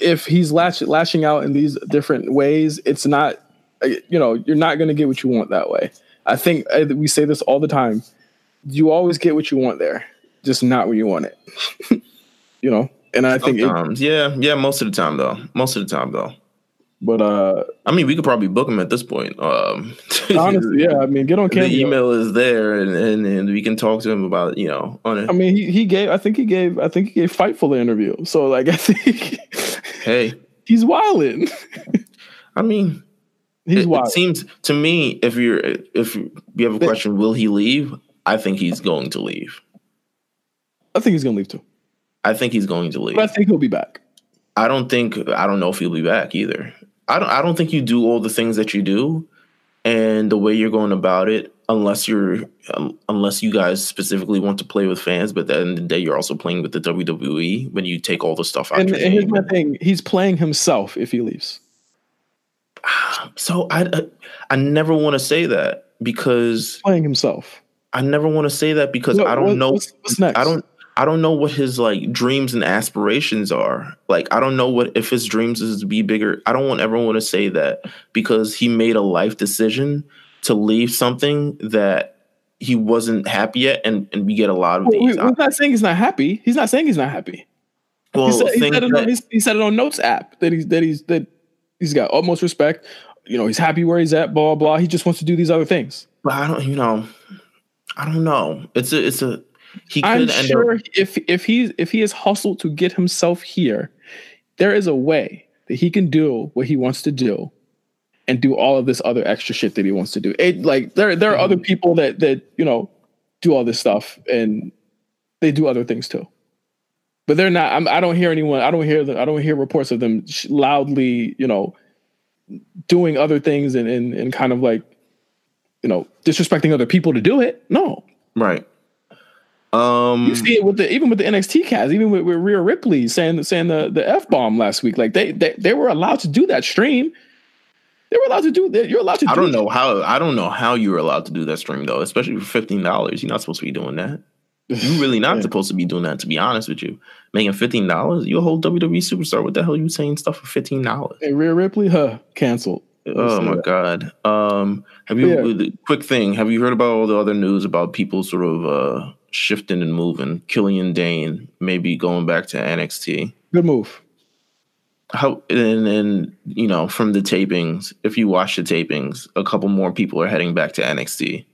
if he's lashing out in these different ways, it's not, you know, you're not going to get what you want that way. I think we say this all the time. You always get what you want there, just not when you want it. You know, and I think most of the time though. But I mean, we could probably book him at this point. Honestly, yeah. I mean, get on Cameo. The email is there, and we can talk to him about, you know. I mean, he gave Fightful an interview. So like, I think, hey, he's wilding. I mean. It seems to me, if you have a question, will he leave? I think he's going to leave. I think he's going to leave too. But I think he'll be back. I don't know if he'll be back either. I don't think you do all the things that you do and the way you're going about it unless you guys specifically want to play with fans, but at the end of the day, you're also playing with the WWE when you take all the stuff out. And here's my thing: he's playing himself if he leaves. So I never want to say that because playing himself. I never want to say that because I don't know. What's next? I don't know what his like dreams and aspirations are. Like, I don't know what if his dreams is to be bigger. I don't want to say that because he made a life decision to leave something that he wasn't happy yet, and we get a lot of these. We're not saying he's not happy. He's not saying he's not happy. Well, he said it on Notes app that he's got utmost respect. You know, he's happy where he's at. Blah blah. He just wants to do these other things. But I don't know. It's a. If he is hustled to get himself here, there is a way that he can do what he wants to do. And do all of this other extra shit that he wants to do. There are other people that do all this stuff and they do other things too. But they're not. I don't hear reports of them loudly, doing other things and kind of disrespecting other people to do it. No, right. You see it with the NXT cats, even with Rhea Ripley saying the F-bomb last week. Like they were allowed to do that stream. They were allowed to do that. You're allowed to do that. I don't know how you were allowed to do that stream, though, especially for $15. You're not supposed to be doing that. You're really not supposed to be doing that, to be honest with you. Making $15? You're a whole WWE superstar. What the hell are you saying stuff for $15? Hey, Rhea Ripley, canceled. Oh, my God. Quick thing. Have you heard about all the other news about people sort of shifting and moving? Killian Dane maybe going back to NXT. Good move. And from the tapings, if you watch the tapings, a couple more people are heading back to NXT.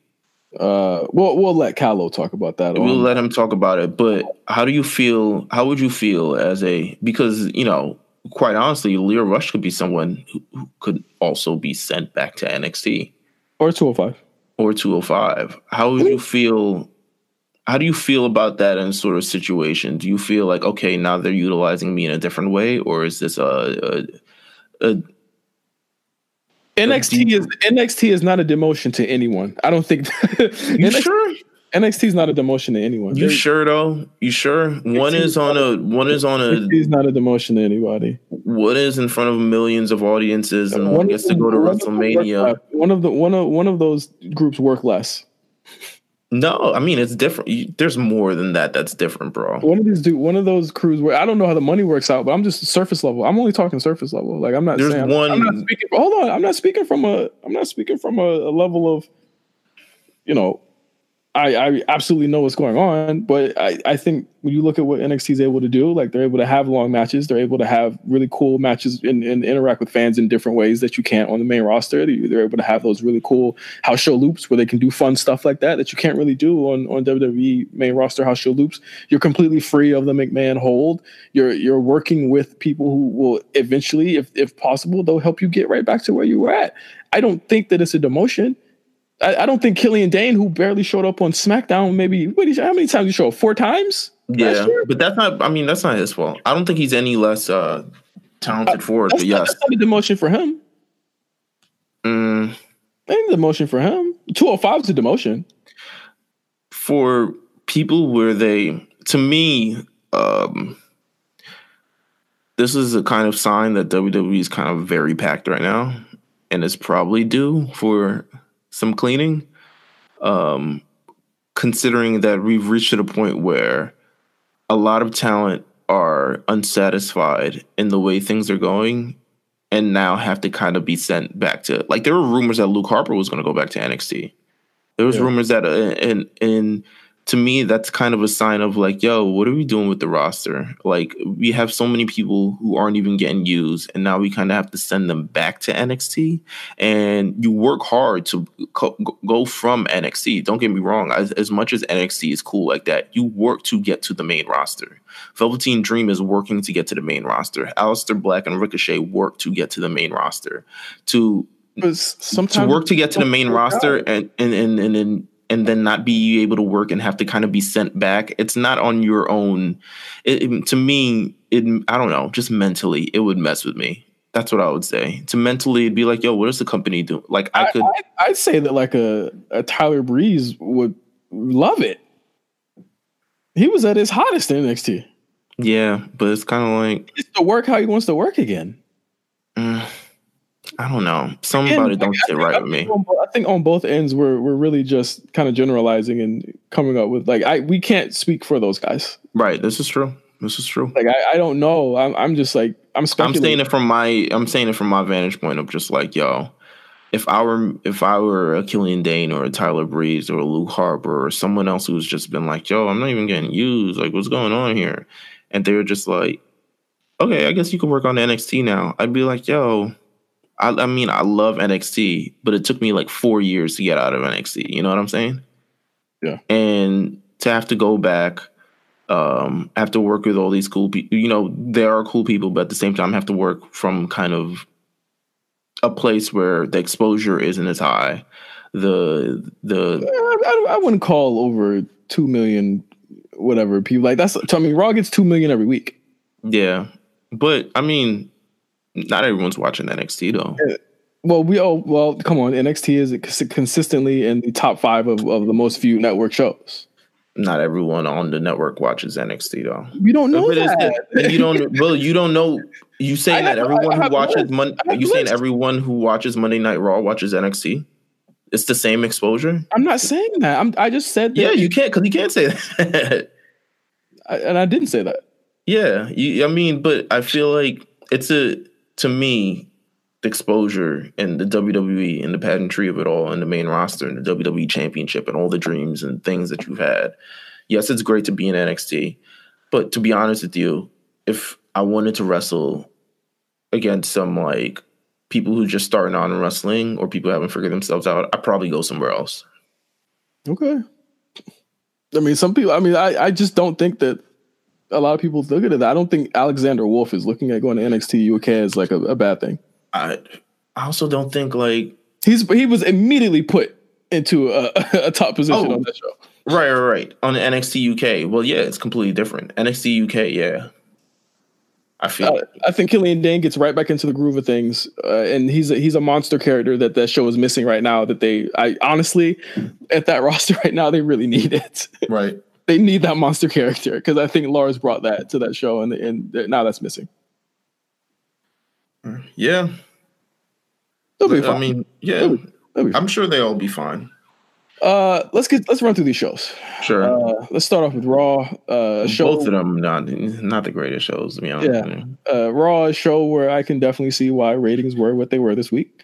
We'll let Callow talk about that. We'll let him talk about it. But how would you feel because quite honestly, Lio Rush could be someone who could also be sent back to NXT. Or 205. How do you feel about that in sort of situation? Do you feel like, okay, now they're utilizing me in a different way, or is this NXT is not a demotion to anyone. I don't think. You sure? NXT is not a demotion to anyone. You sure though? You sure? NXT is not a demotion to anybody. One is in front of millions of audiences, and one gets to go to WrestleMania. One of those groups work less. No, I mean, it's different. There's more than that that's different, bro. One of those crews where I don't know how the money works out, but I'm just surface level. I'm only talking surface level. Like, I'm not there's saying one, I'm not speaking, hold on. I'm not speaking from a level of, I absolutely know what's going on, but I think when you look at what NXT is able to do, like they're able to have long matches. They're able to have really cool matches and interact with fans in different ways that you can't on the main roster. They're able to have those really cool house show loops where they can do fun stuff like that you can't really do on WWE main roster house show loops. You're completely free of the McMahon hold. You're working with people who will eventually, if possible, they'll help you get right back to where you were at. I don't think that it's a demotion. I don't think Killian Dane, who barely showed up on SmackDown, how many times did he show up? 4 times? Yeah, but that's not his fault. I don't think he's any less talented for it. But yes, that's not a demotion for him. Ain't a demotion for him. 205 is a demotion for people where they, to me, this is a kind of sign that WWE is kind of very packed right now, and it's probably due for some cleaning, considering that we've reached to the point where a lot of talent are unsatisfied in the way things are going and now have to kind of be sent back to, like, there were rumors that Luke Harper was going to go back to NXT. There was rumors that, and to me, that's kind of a sign of like, yo, what are we doing with the roster? Like, we have so many people who aren't even getting used, and now we kind of have to send them back to NXT. And you work hard to go from NXT. Don't get me wrong. As much as NXT is cool like that, you work to get to the main roster. Velveteen Dream is working to get to the main roster. Aleister Black and Ricochet work to get to the main roster. To work to get to the main roster and then not be able to work and have to kind of be sent back. It's not on your own. To me, I don't know, just mentally, it would mess with me. That's what I would say. To mentally, it'd be like, yo, what does the company do? Like, I'd say that like a Tyler Breeze would love it. He was at his hottest in NXT. Yeah, but it's kind of like, it's to work how he wants to work again. I don't know. Something about it don't sit right with me. I think on both ends, we're really just kind of generalizing and coming up with we can't speak for those guys. Right. This is true. Like I don't know. I'm just like I'm speculating. I'm saying it from my vantage point of just like, yo, If I were a Killian Dane or a Tyler Breeze or a Luke Harper or someone else who's just been like, yo, I'm not even getting used. Like, what's going on here? And they were just like, okay, I guess you can work on NXT now. I'd be like, yo, I mean, I love NXT, but it took me like 4 years to get out of NXT. You know what I'm saying? Yeah. And to have to go back, have to work with all these cool people. You know, there are cool people, but at the same time, have to work from kind of a place where the exposure isn't as high. I wouldn't call over 2 million whatever people like that's. I mean, Raw gets 2 million every week. Yeah, but I mean, not everyone's watching NXT though. Yeah. Well, come on, NXT is consistently in the top five of the most viewed network shows. Not everyone on the network watches NXT though. You don't know that. You don't know. You saying that everyone who watches Monday Night Raw watches NXT? It's the same exposure. I'm not saying that. I just said that. Yeah, you can't, because you can't say that. And I didn't say that. Yeah, but I feel like to me, the exposure and the WWE and the pageantry of it all and the main roster and the WWE championship and all the dreams and things that you've had. Yes, it's great to be in NXT, but to be honest with you, if I wanted to wrestle against some like people who just starting out in wrestling or people who haven't figured themselves out, I'd probably go somewhere else. Okay. I mean, some people, I just don't think that a lot of people look at it. I don't think Alexander Wolf is looking at going to NXT UK as like a bad thing. I also don't think like he was immediately put into a top position on that show. Right. On NXT UK. Well, yeah, it's completely different. NXT UK, yeah. I feel it. I think Killian Dane gets right back into the groove of things, and he's a monster character that show is missing right now. That I honestly, at that roster right now, they really need it. Right. They need that monster character because I think Lars brought that to that show, and now that's missing. Yeah. They'll be fine. I mean, yeah, they'll be fine. I'm sure they'll all be fine. Let's run through these shows. Sure. Let's start off with Raw. Both of them not the greatest shows, to be honest. Yeah. Raw is a show where I can definitely see why ratings were what they were this week.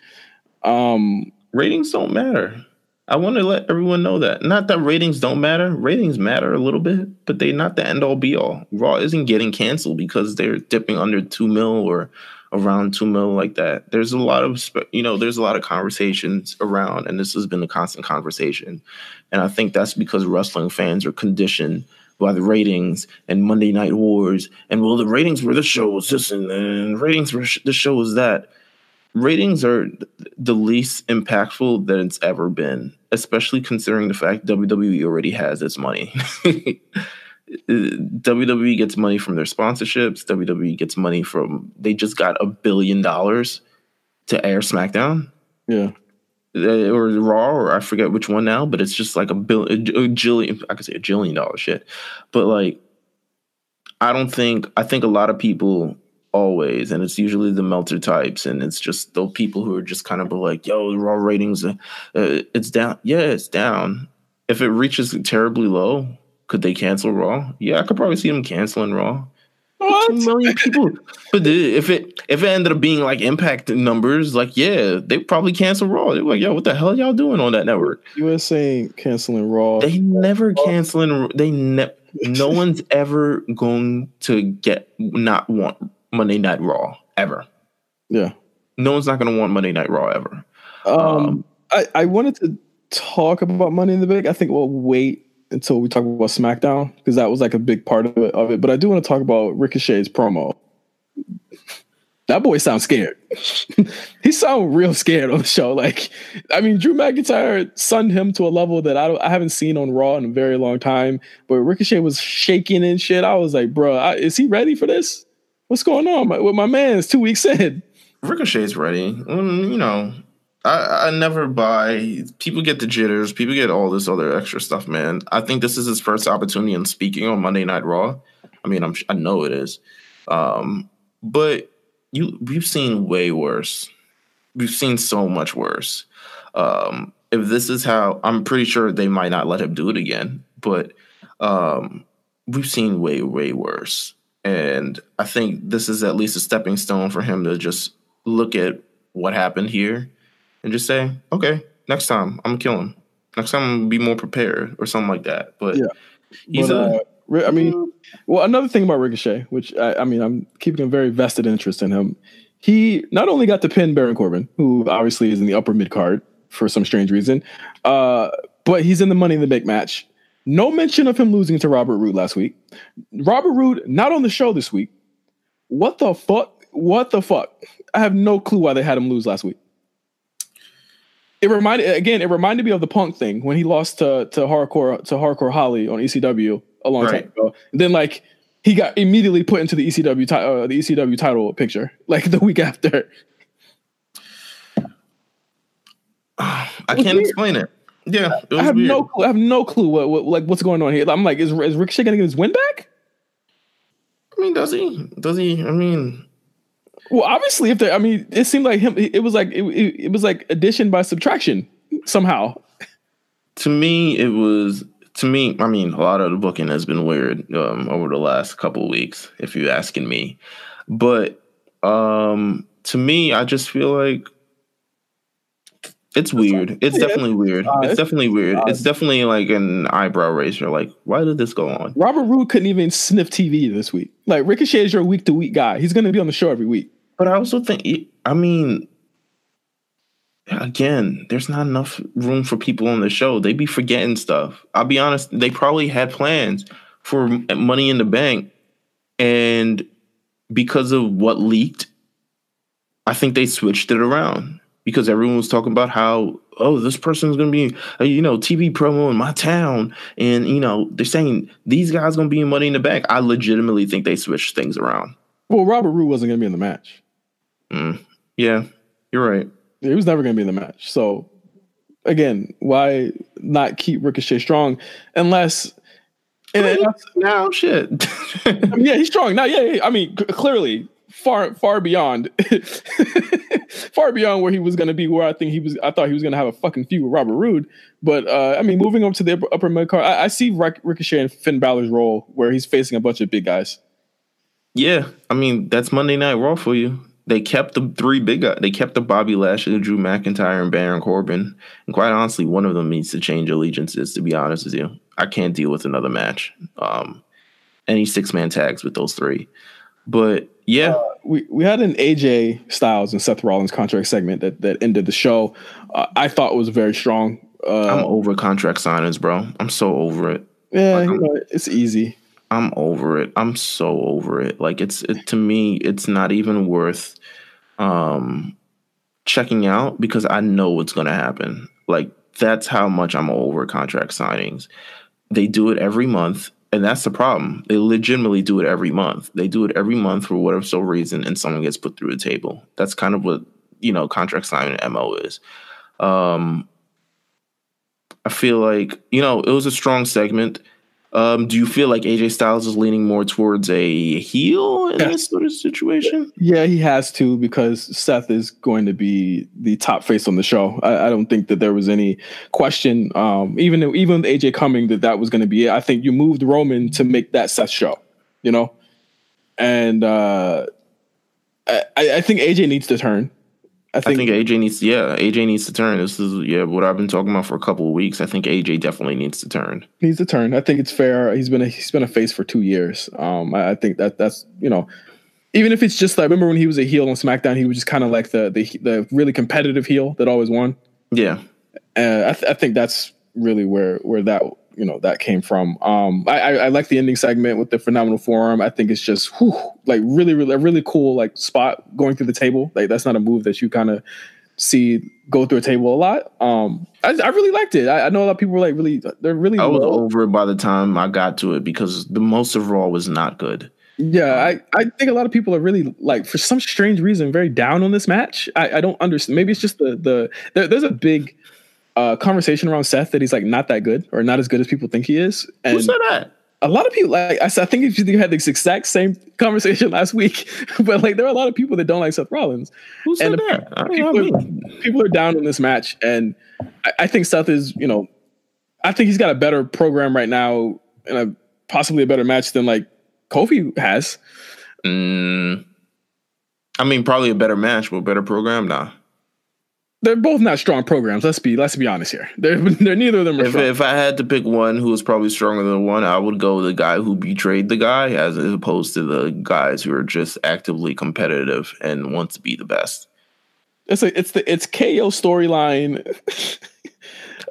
Ratings don't matter. I want to let everyone know that. Not that ratings don't matter. Ratings matter a little bit, but they're not the end all be all. Raw isn't getting canceled because they're dipping under 2 mil or around 2 mil like that. There's a lot of, there's a lot of conversations around, and this has been a constant conversation. And I think that's because wrestling fans are conditioned by the ratings and Monday Night Wars. And well, the ratings were the show was this and ratings were the show was that. Ratings are the least impactful that it's ever been, especially considering the fact WWE already has its money. WWE gets money from their sponsorships. WWE gets money from, they just got $1 billion to air SmackDown. Yeah. Or Raw, or I forget which one now, but it's just like a jillion, I could say $1 jillion shit. But like, I think a lot of people always, and it's usually the Meltzer types, and it's just the people who are just kind of like, yo, Raw ratings, it's down. Yeah, it's down. If it reaches terribly low, could they cancel Raw? Yeah, I could probably see them canceling Raw. What? 2 million people. But if it ended up being like impact numbers, like, yeah, they probably cancel Raw. They were like, yo, what the hell y'all doing on that network? You were saying canceling Raw. They never canceling. No one's ever going to not want Monday Night Raw ever. Yeah. No one's not going to want Monday Night Raw ever. I wanted to talk about Money in the Bank. I think we'll wait until we talk about SmackDown, because that was like a big part of it. But I do want to talk about Ricochet's promo. That boy sounds scared. He sounded real scared on the show. Like, I mean, Drew McIntyre sunned him to a level that I haven't seen on Raw in a very long time. But Ricochet was shaking and shit. I was like, bro, is he ready for this? What's going on with my man's 2 weeks in? Ricochet's ready. I never buy. People get the jitters. People get all this other extra stuff, man. I think this is his first opportunity in speaking on Monday Night Raw. I mean, I know it is. But we've seen way worse. We've seen so much worse. If this is how, I'm pretty sure they might not let him do it again. But we've seen way, way worse. And I think this is at least a stepping stone for him to just look at what happened here and just say, okay, next time I'm going to kill him. Next time I'm going to be more prepared or something like that. But yeah. I mean, well, another thing about Ricochet, which I mean, I'm keeping a very vested interest in him. He not only got to pin Baron Corbin, who obviously is in the upper mid card for some strange reason, but he's in the Money in the Bank match. No mention of him losing to Robert Roode last week. Robert Roode not on the show this week. What the fuck? What the fuck? I have no clue why they had him lose last week. It reminded me of the Punk thing when he lost to Hardcore Holly on ECW a long time ago. And then like he got immediately put into the ECW title picture like the week after. I can't explain it. Yeah, it was weird. I have no clue what's going on here. I'm like, is Ricochet gonna get his win back? I mean, does he? I mean, well, obviously, it seemed like him. It was like addition by subtraction somehow. To me. I mean, a lot of the booking has been weird over the last couple of weeks, if you're asking me. But to me, I just feel like. It's weird. It's definitely weird. It's definitely like an eyebrow raiser. Like, why did this go on? Robert Roode couldn't even sniff TV this week. Like, Ricochet is your week-to-week guy. He's going to be on the show every week. But I also think, I mean, again, there's not enough room for people on the show. They be forgetting stuff. I'll be honest. They probably had plans for Money in the Bank. And because of what leaked, I think they switched it around. Because everyone was talking about how, oh, this person's going to be, TV promo in my town. And, they're saying these guys going to be in Money in the Bank. I legitimately think they switched things around. Well, Robert Roode wasn't going to be in the match. Yeah, you're right. He was never going to be in the match. So, again, why not keep Ricochet strong unless... now, shit. I mean, yeah, he's strong. Now, yeah. I mean, clearly... Far beyond where he was going to be. Where I thought he was going to have a fucking feud with Robert Roode. But I mean, moving over to the upper mid card, I see Ricochet and Finn Balor's role where he's facing a bunch of big guys. Yeah, I mean that's Monday Night Raw for you. They kept the three big guys. They kept the Bobby Lashley, Drew McIntyre, and Baron Corbin. And quite honestly, one of them needs to change allegiances. To be honest with you, I can't deal with another match. Any 6-man tags with those three, but. Yeah, we had an AJ Styles and Seth Rollins contract segment that ended the show. I thought it was very strong. I'm over contract signings, bro. I'm so over it. Yeah, like, it's easy. I'm over it. I'm so over it. Like to me, it's not even worth checking out because I know what's gonna happen. Like that's how much I'm over contract signings. They do it every month. And that's the problem. They legitimately do it every month. They do it every month for whatever sole reason, and someone gets put through the table. That's kind of what, contract signing MO is. I feel like, it was a strong segment. Do you feel like AJ Styles is leaning more towards a heel in this sort of situation? Yeah, he has to because Seth is going to be the top face on the show. I don't think that there was any question, even with AJ coming, that was going to be it. I think you moved Roman to make that Seth show, and I think AJ needs to turn. I think AJ needs to turn. This is what I've been talking about for a couple of weeks. I think AJ definitely needs to turn. Needs to turn. I think it's fair. He's been a face for 2 years. I think that's even if it's just like, remember when he was a heel on SmackDown, he was just kind of like the really competitive heel that always won. Yeah, I think that's really where that that came from. I like the ending segment with the phenomenal forearm. I think it's just really cool like spot going through the table. Like that's not a move that you kind of see go through a table a lot. I really liked it. I know a lot of people were like I was over it by the time I got to it because the most of Raw was not good. Yeah, I think a lot of people are really like for some strange reason very down on this match. I don't understand. Maybe it's just there's a big conversation around Seth that he's like not that good or not as good as people think he is. And who said that? A lot of people like I think you had the exact same conversation last week, but like there are a lot of people that don't like Seth Rollins. Who said that? People are down on this match, and I think Seth is I think he's got a better program right now and possibly a better match than like Kofi has. I mean, probably a better match, but better program, nah. They're both not strong programs. Let's be honest here. They're neither of them are strong. If I had to pick one who was probably stronger than one, I would go the guy who betrayed the guy as opposed to the guys who are just actively competitive and want to be the best. It's KO storyline.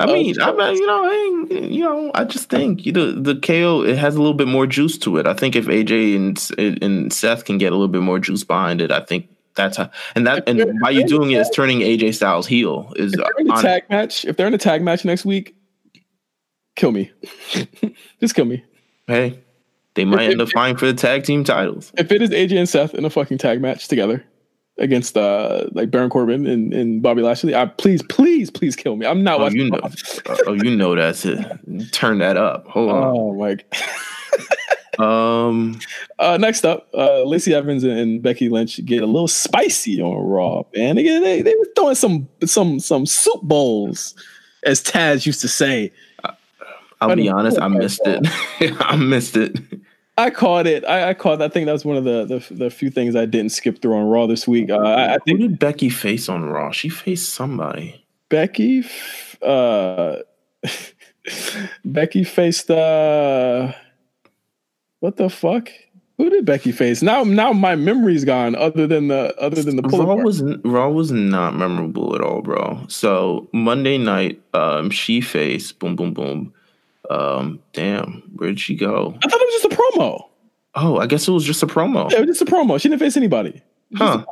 I mean, I just think the KO, it has a little bit more juice to it. I think if AJ and Seth can get a little bit more juice behind it, I think. That's how, and by you doing it is turning AJ Styles heel. Is if they're in a tag match next week, kill me. Just kill me. Hey, they might end up fighting for the tag team titles. If it is AJ and Seth in a fucking tag match together against like Baron Corbin and Bobby Lashley, please kill me. I'm not watching. You know that's it. Turn that up. Hold on. Oh my God. Next up, Lacey Evans and Becky Lynch get a little spicy on Raw, and again they were throwing some soup bowls, as Taz used to say. I'll be honest, I missed it. I missed it. I caught it. I caught. I think that was one of the few things I didn't skip through on Raw this week. I think who did Becky face on Raw? She faced somebody. Becky faced. What the fuck? Who did Becky face? Now my memory's gone. Other than the Raw was not memorable at all, bro. So Monday night, she faced boom. Damn, where did she go? I thought it was just a promo. Oh, I guess it was just a promo. Yeah, it was just a promo. She didn't face anybody. It was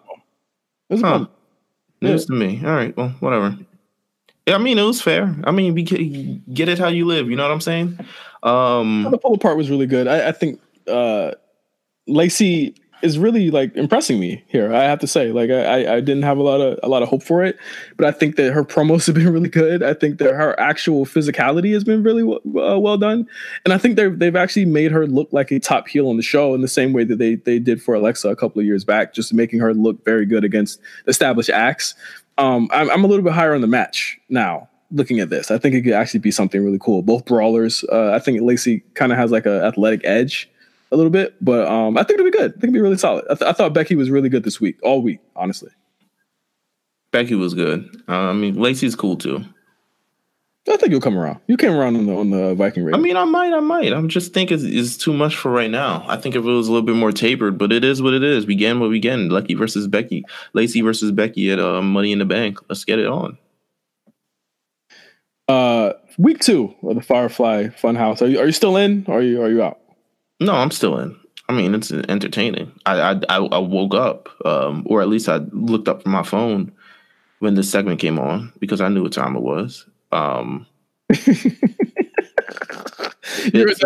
a promo. News to me. All right, well, whatever. I mean, it was fair. I mean, get it how you live. You know what I'm saying? The pull apart was really good. I think Lacey is really like impressing me here. I have to say, like, I didn't have a lot of hope for it, but I think that her promos have been really good. I think that her actual physicality has been really well done, and I think they've actually made her look like a top heel on the show in the same way that they did for Alexa a couple of years back, just making her look very good against established acts. I'm a little bit higher on the match now. Looking at this, I think it could actually be something really cool. Both brawlers. I think Lacey kind of has like an athletic edge a little bit, but I think it'll be good. I think it'll be really solid. I thought Becky was really good this week, all week, honestly. Becky was good. I mean, Lacey's cool too. I think you'll come around. You came around on the Viking raid. I mean, I might. I'm just thinking it's too much for right now. I think if it was a little bit more tapered, but it is what it is. We get. Lacey versus Becky at Money in the Bank. Let's get it on. Week 2 of the Firefly Funhouse. Are you still in? Or are you out? No, I'm still in. I mean, it's entertaining. I woke up, or at least I looked up from my phone when this segment came on because I knew what time it was. You heard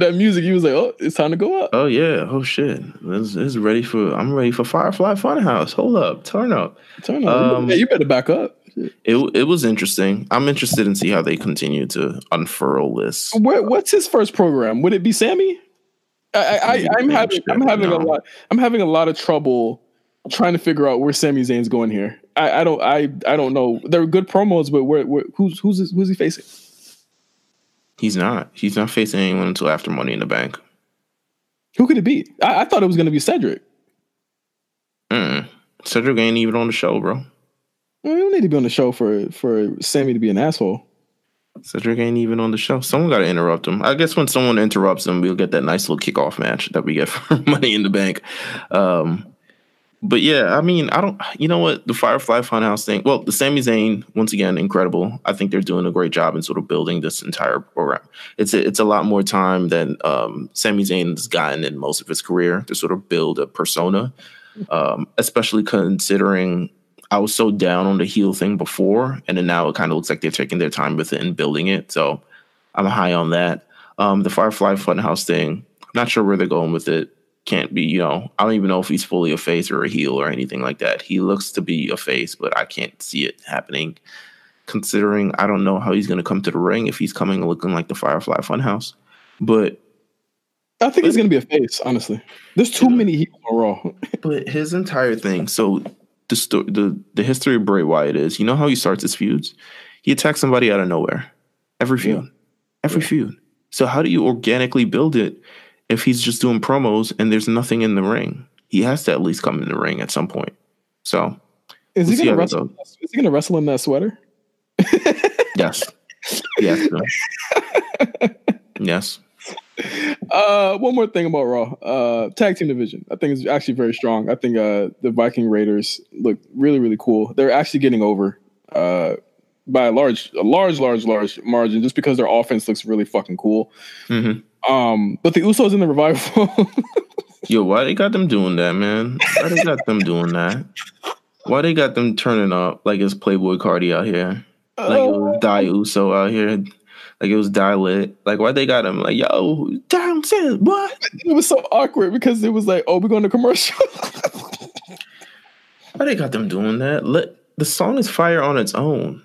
that music. You was like, oh, it's time to go up. Oh yeah. Oh shit. It's ready for. I'm ready for Firefly Funhouse. Hold up. Turn up. You better back up. It was interesting. I'm interested in see how they continue to unfurl this. What's his first program? Would it be Sammy? I'm having a lot of trouble trying to figure out where Sami Zayn's going here. I don't know. They're good promos, but where who's he facing? He's not facing anyone until after Money in the Bank. Who could it be? I thought it was going to be Cedric. Cedric ain't even on the show, bro. We don't need to be on the show for Sammy to be an asshole. Cedric ain't even on the show. Someone got to interrupt him. I guess when someone interrupts him, we'll get that nice little kickoff match that we get for Money in the Bank. But yeah, I mean, you know what? The Firefly Funhouse thing. Well, the Sami Zayn, once again, incredible. I think they're doing a great job in sort of building this entire program. It's a lot more time than Sami Zayn's gotten in most of his career to sort of build a persona, especially considering I was so down on the heel thing before, and then now it kind of looks like they're taking their time with it and building it. So I'm high on that. The Firefly Funhouse thing, I'm not sure where they're going with it. Can't be, I don't even know if he's fully a face or a heel or anything like that. He looks to be a face, but I can't see it happening considering I don't know how he's going to come to the ring if he's coming looking like the Firefly Funhouse. But I think he's going to be a face, honestly. There's too many heels on Raw. But his entire thing, so the history of Bray Wyatt is, you know how he starts his feuds? He attacks somebody out of nowhere. Every feud. So how do you organically build it if he's just doing promos and there's nothing in the ring? He has to at least come in the ring at some point. So Is he going to wrestle in that sweater? Yes. One more thing about Raw. Tag team division, I think, is actually very strong. I think the Viking Raiders look really, really cool. They're actually getting over by a large margin, just because their offense looks really fucking cool. Mm-hmm. But the Usos in the Revival. Yo, why they got them doing that, man? Why they got them doing that? Why they got them turning up like it's Playboy Cardi out here? Like it was Die Uso out here. Like it was Die Lit. Like why they got him? Like, yo, down says what? It was so awkward because it was like, oh, we're going to commercial. Why they got them doing that? The song is fire on its own.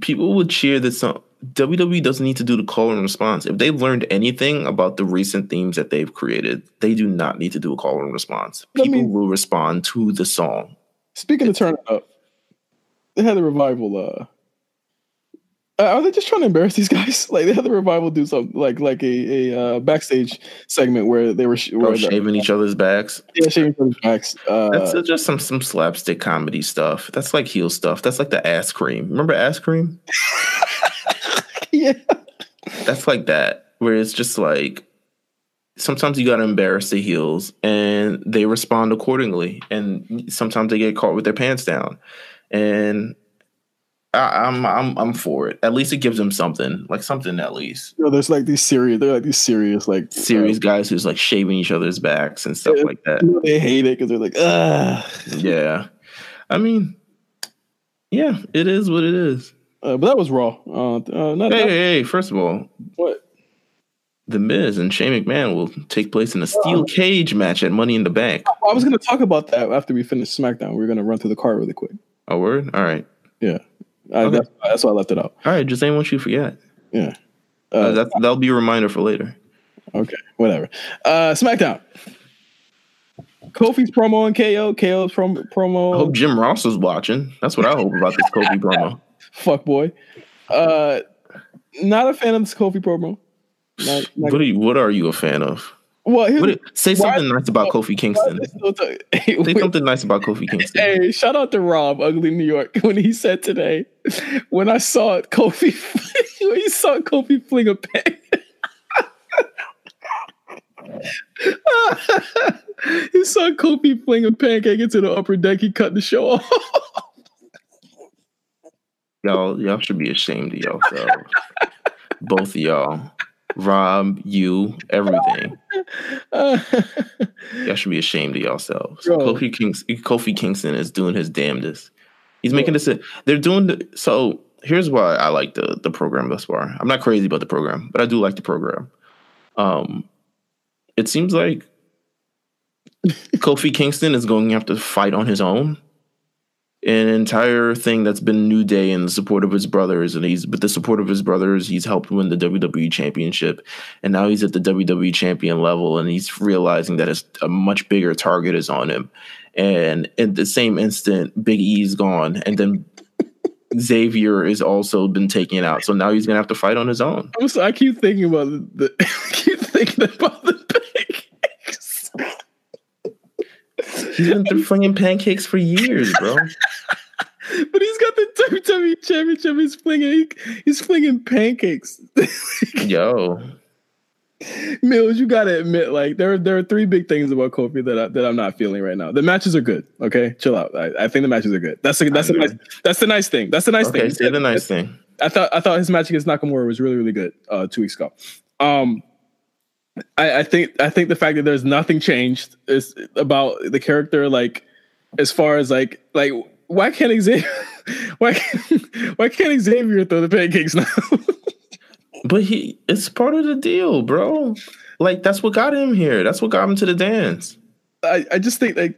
People would cheer this song. WWE doesn't need to do the call and response. If they've learned anything about the recent themes that they've created, they do not need to do a call and response. People will respond to the song. Speaking of turn up, they had the Revival. Are they just trying to embarrass these guys? Like they had the Revival do something like a backstage segment where they were shaving each other's backs. Yeah, shaving each other's backs. That's just some slapstick comedy stuff. That's like heel stuff. That's like the ass cream. Remember ass cream? Yeah. That's like that, where it's just like sometimes you gotta embarrass the heels, and they respond accordingly. And sometimes they get caught with their pants down, and. I'm for it. At least it gives them something at least. You know, there's like these serious. They're like these serious guys who's like shaving each other's backs and stuff like that. You know, they hate it because they're like, ah. Yeah, I mean, yeah, it is what it is. But that was Raw. Hey, first of all, what? The Miz and Shane McMahon will take place in a steel cage match at Money in the Bank. I was going to talk about that after we finish SmackDown. We're going to run through the card really quick. Oh, word. All right. Yeah. Okay. That's why I left it out. All right, just ain't what you forget. Yeah, that'll be a reminder for later. Okay, whatever. SmackDown. Kofi's promo on KO. KO's promo. I hope Jim Ross is watching. That's what I hope about this Kofi promo. Fuck boy. Not a fan of this Kofi promo. What are you a fan of? Well, say something nice about Kofi Kingston. Say something nice about Kofi Kingston. Hey, shout out to Rob, Ugly New York, when he said today, when I saw it, Kofi, when he saw Kofi fling a pen. He saw Kofi fling a pancake into the upper deck. He cut the show off. Y'all should be ashamed of yourself. Both of y'all. Rob, you, everything. Y'all should be ashamed of yourselves. Kofi Kingston is doing his damnedest. He's making this. So here's why I like the program thus far. I'm not crazy about the program, but I do like the program. It seems like Kofi Kingston is going to have to fight on his own. An entire thing that's been New Day in the support of his brothers, he's helped win the WWE Championship, and now he's at the WWE Champion level, and he's realizing that it's a much bigger target is on him. And at the same instant, Big E's gone, and then Xavier is also been taken out, so now he's gonna have to fight on his own. I keep thinking about the pancakes. He's been flinging pancakes for years, bro. But he's got the WWE Championship. He's flinging pancakes. Yo, Meelz, you gotta admit, like there are three big things about Kofi that I'm not feeling right now. The matches are good. Okay, chill out. I think the matches are good. That's the nice thing. That's the nice thing. Okay, say the nice thing. I thought his match against Nakamura was really, really good 2 weeks ago. I think the fact that there's nothing changed is about the character, like as far as like why can't Xavier throw the pancakes now? But it's part of the deal, bro. Like that's what got him here. That's what got him to the dance. I just think that's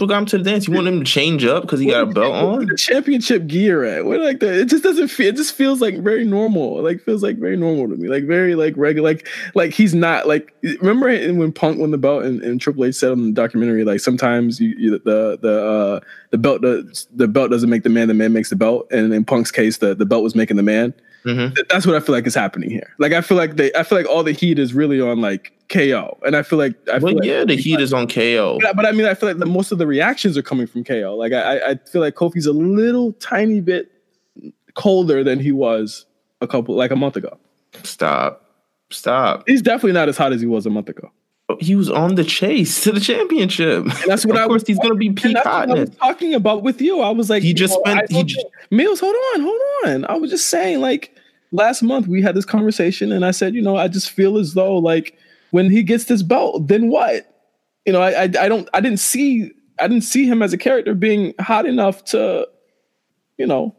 what got him to the dance. You want him to change up because he got a belt on? The championship gear at? What like that? It just doesn't feel. It just feels like very normal. Like feels like very normal to me. Like very like regular. Like he's not like. Remember when Punk won the belt and Triple H said on the documentary like sometimes the belt doesn't make the man makes the belt, and in Punk's case the belt was making the man. Mm-hmm. That's what I feel like is happening here. Like I feel like all the heat is really on like KO, and the heat is on KO. But I mean, I feel like most of the reactions are coming from KO. Like I feel like Kofi's a little tiny bit colder than he was a month ago. Stop. He's definitely not as hot as he was a month ago. He was on the chase to the championship. And that's what he's going to be peak hotness. I was talking about with you. I was like, Meelz, hold on. I was just saying, like, last month we had this conversation, and I said, you know, I just feel as though, like, when he gets this belt, then what? You know, I didn't see him as a character being hot enough to, you know,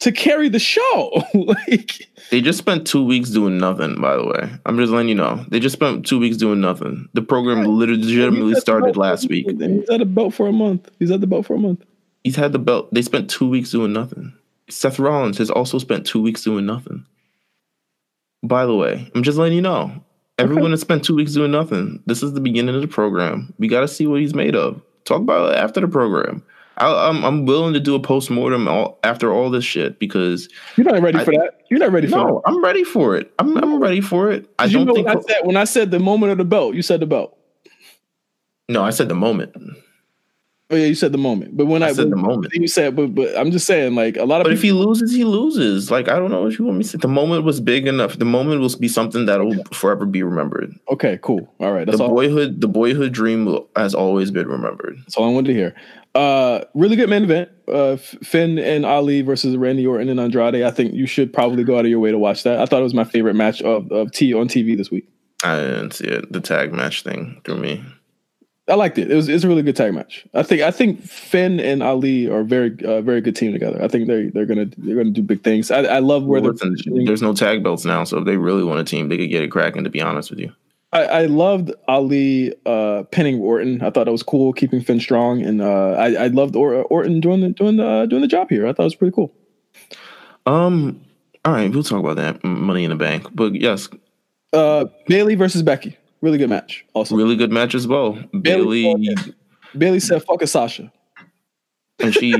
to carry the show. Like, they just spent 2 weeks doing nothing, by the way. I'm just letting you know. They just spent 2 weeks doing nothing. The program legitimately started last week. He's had the belt for a month. He's had the belt. They spent 2 weeks doing nothing. Seth Rollins has also spent 2 weeks doing nothing. By the way, I'm just letting you know. Everyone has spent 2 weeks doing nothing. This is the beginning of the program. We got to see what he's made of. Talk about it after the program. I'm willing to do a postmortem after all this shit because you're not ready for that. You're not ready for it. No, I'm ready for it. I'm ready for it. I don't think when I said the moment of the belt, you said the belt. No, I said the moment. Oh yeah, you said the moment. But when I said the moment, you said. But I'm just saying, like a lot of. But people, if he loses, he loses. Like I don't know what you want me to say. The moment was big enough. The moment will be something that will forever be remembered. Okay, cool. All right, that's the boyhood dream has always been remembered. That's all I wanted to hear. Really good main event. Finn and Ali versus Randy Orton and Andrade. I think you should probably go out of your way to watch that. I thought it was my favorite match of T on TV this week. I didn't see it. The tag match thing threw me. I liked it. It's a really good tag match. I think Finn and Ali are very good team together. I think they're gonna do big things. I love where there's no tag belts now, so if they really want a team, they could get it cracking. To be honest with you, I loved Ali pinning Orton. I thought that was cool, keeping Finn strong, and I loved Orton doing the job here. I thought it was pretty cool. All right, we'll talk about that Money in the Bank, but yes, Bayley versus Becky. Really good match. Also, really good match as well. Bayley said, "Fuck a Sasha," and she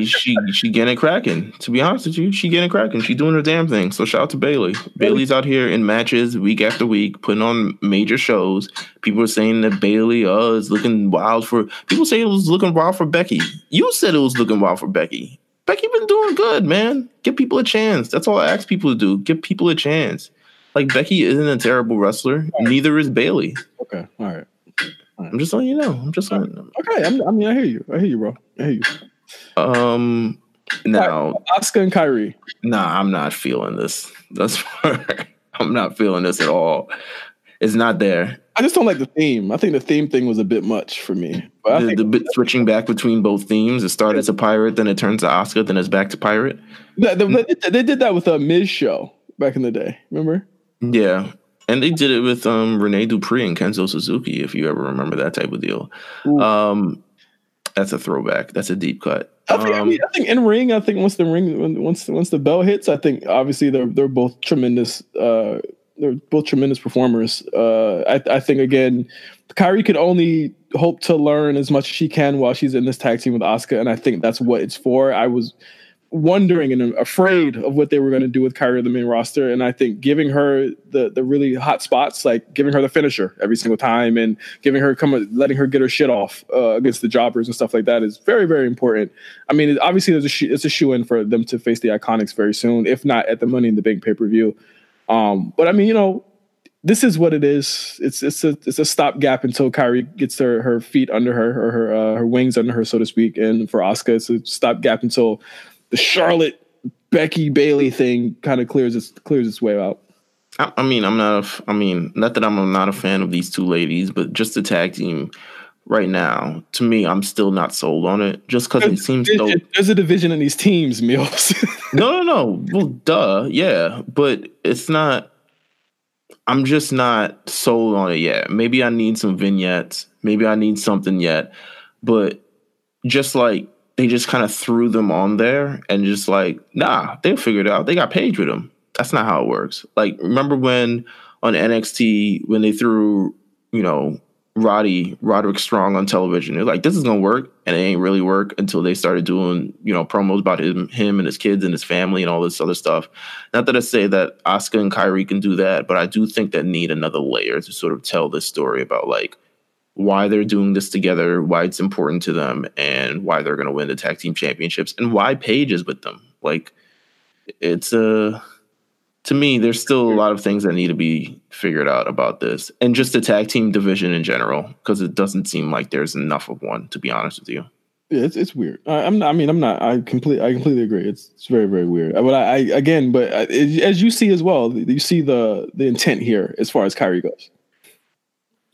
getting it cracking. To be honest with you, she getting it cracking. She doing her damn thing. So shout out to Bayley. Bayley's out here in matches week after week, putting on major shows. People are saying that Bayley is looking wild for. People say it was looking wild for Becky. You said it was looking wild for Becky. Becky been doing good, man. Give people a chance. That's all I ask people to do. Give people a chance. Like, Becky isn't a terrible wrestler. Right. Neither is Bayley. Okay. All right. I'm just letting you know. Okay. I mean, I hear you. I hear you, bro. Now. Asuka and Kyrie. Nah, I'm not feeling this. That's far. I'm not feeling this at all. It's not there. I just don't like the theme. I think the theme thing was a bit much for me. But the bit switching back between both themes. It started as a pirate, then it turns to Asuka, then it's back to pirate. They did that with a Miz show back in the day. Remember? Yeah, and they did it with Rene Dupree and Kenzo Suzuki, if you ever remember that type of deal. That's a throwback. That's a deep cut. I think in ring, once the bell hits, I think obviously they're both tremendous. They're both tremendous performers. I think again, Kyrie could only hope to learn as much as she can while she's in this tag team with Asuka, and I think that's what it's for. I was wondering and afraid of what they were going to do with Kyrie on the main roster, and I think giving her the really hot spots, like giving her the finisher every single time, and letting her get her shit off against the jobbers and stuff like that is very, very important. I mean, obviously, it's a shoe-in for them to face the Iconics very soon, if not at the Money in the Bank pay-per-view. But I mean, you know, this is what it is. It's a stopgap until Kyrie gets her feet under her or her wings under her, so to speak. And for Asuka, it's a stopgap until the Charlotte Becky Bayley thing kind of clears its way out. Not that I'm not a fan of these two ladies, but just the tag team right now, to me, I'm still not sold on it. Just because it seems there's a division in these teams, Meelz. No. Well, duh, yeah, but it's not. I'm just not sold on it yet. Maybe I need some vignettes. Maybe I need something yet, but just like. They just kind of threw them on there and just like, nah, they'll figure it out. They got paid with them. That's not how it works. Like, remember when on NXT, when they threw, you know, Roderick Strong on television. They're like, this is gonna work, and it ain't really work until they started doing, you know, promos about him and his kids and his family and all this other stuff. Not that I say that Asuka and Kairi can do that, but I do think that need another layer to sort of tell this story about like why they're doing this together, why it's important to them, and why they're gonna win the tag team championships, and why Paige is with them. Like, it's a to me, there's still a lot of things that need to be figured out about this and just the tag team division in general, because it doesn't seem like there's enough of one, to be honest with you. Yeah, it's weird. I completely agree. It's very, very weird. But as you see as well, you see the intent here as far as Kairi goes.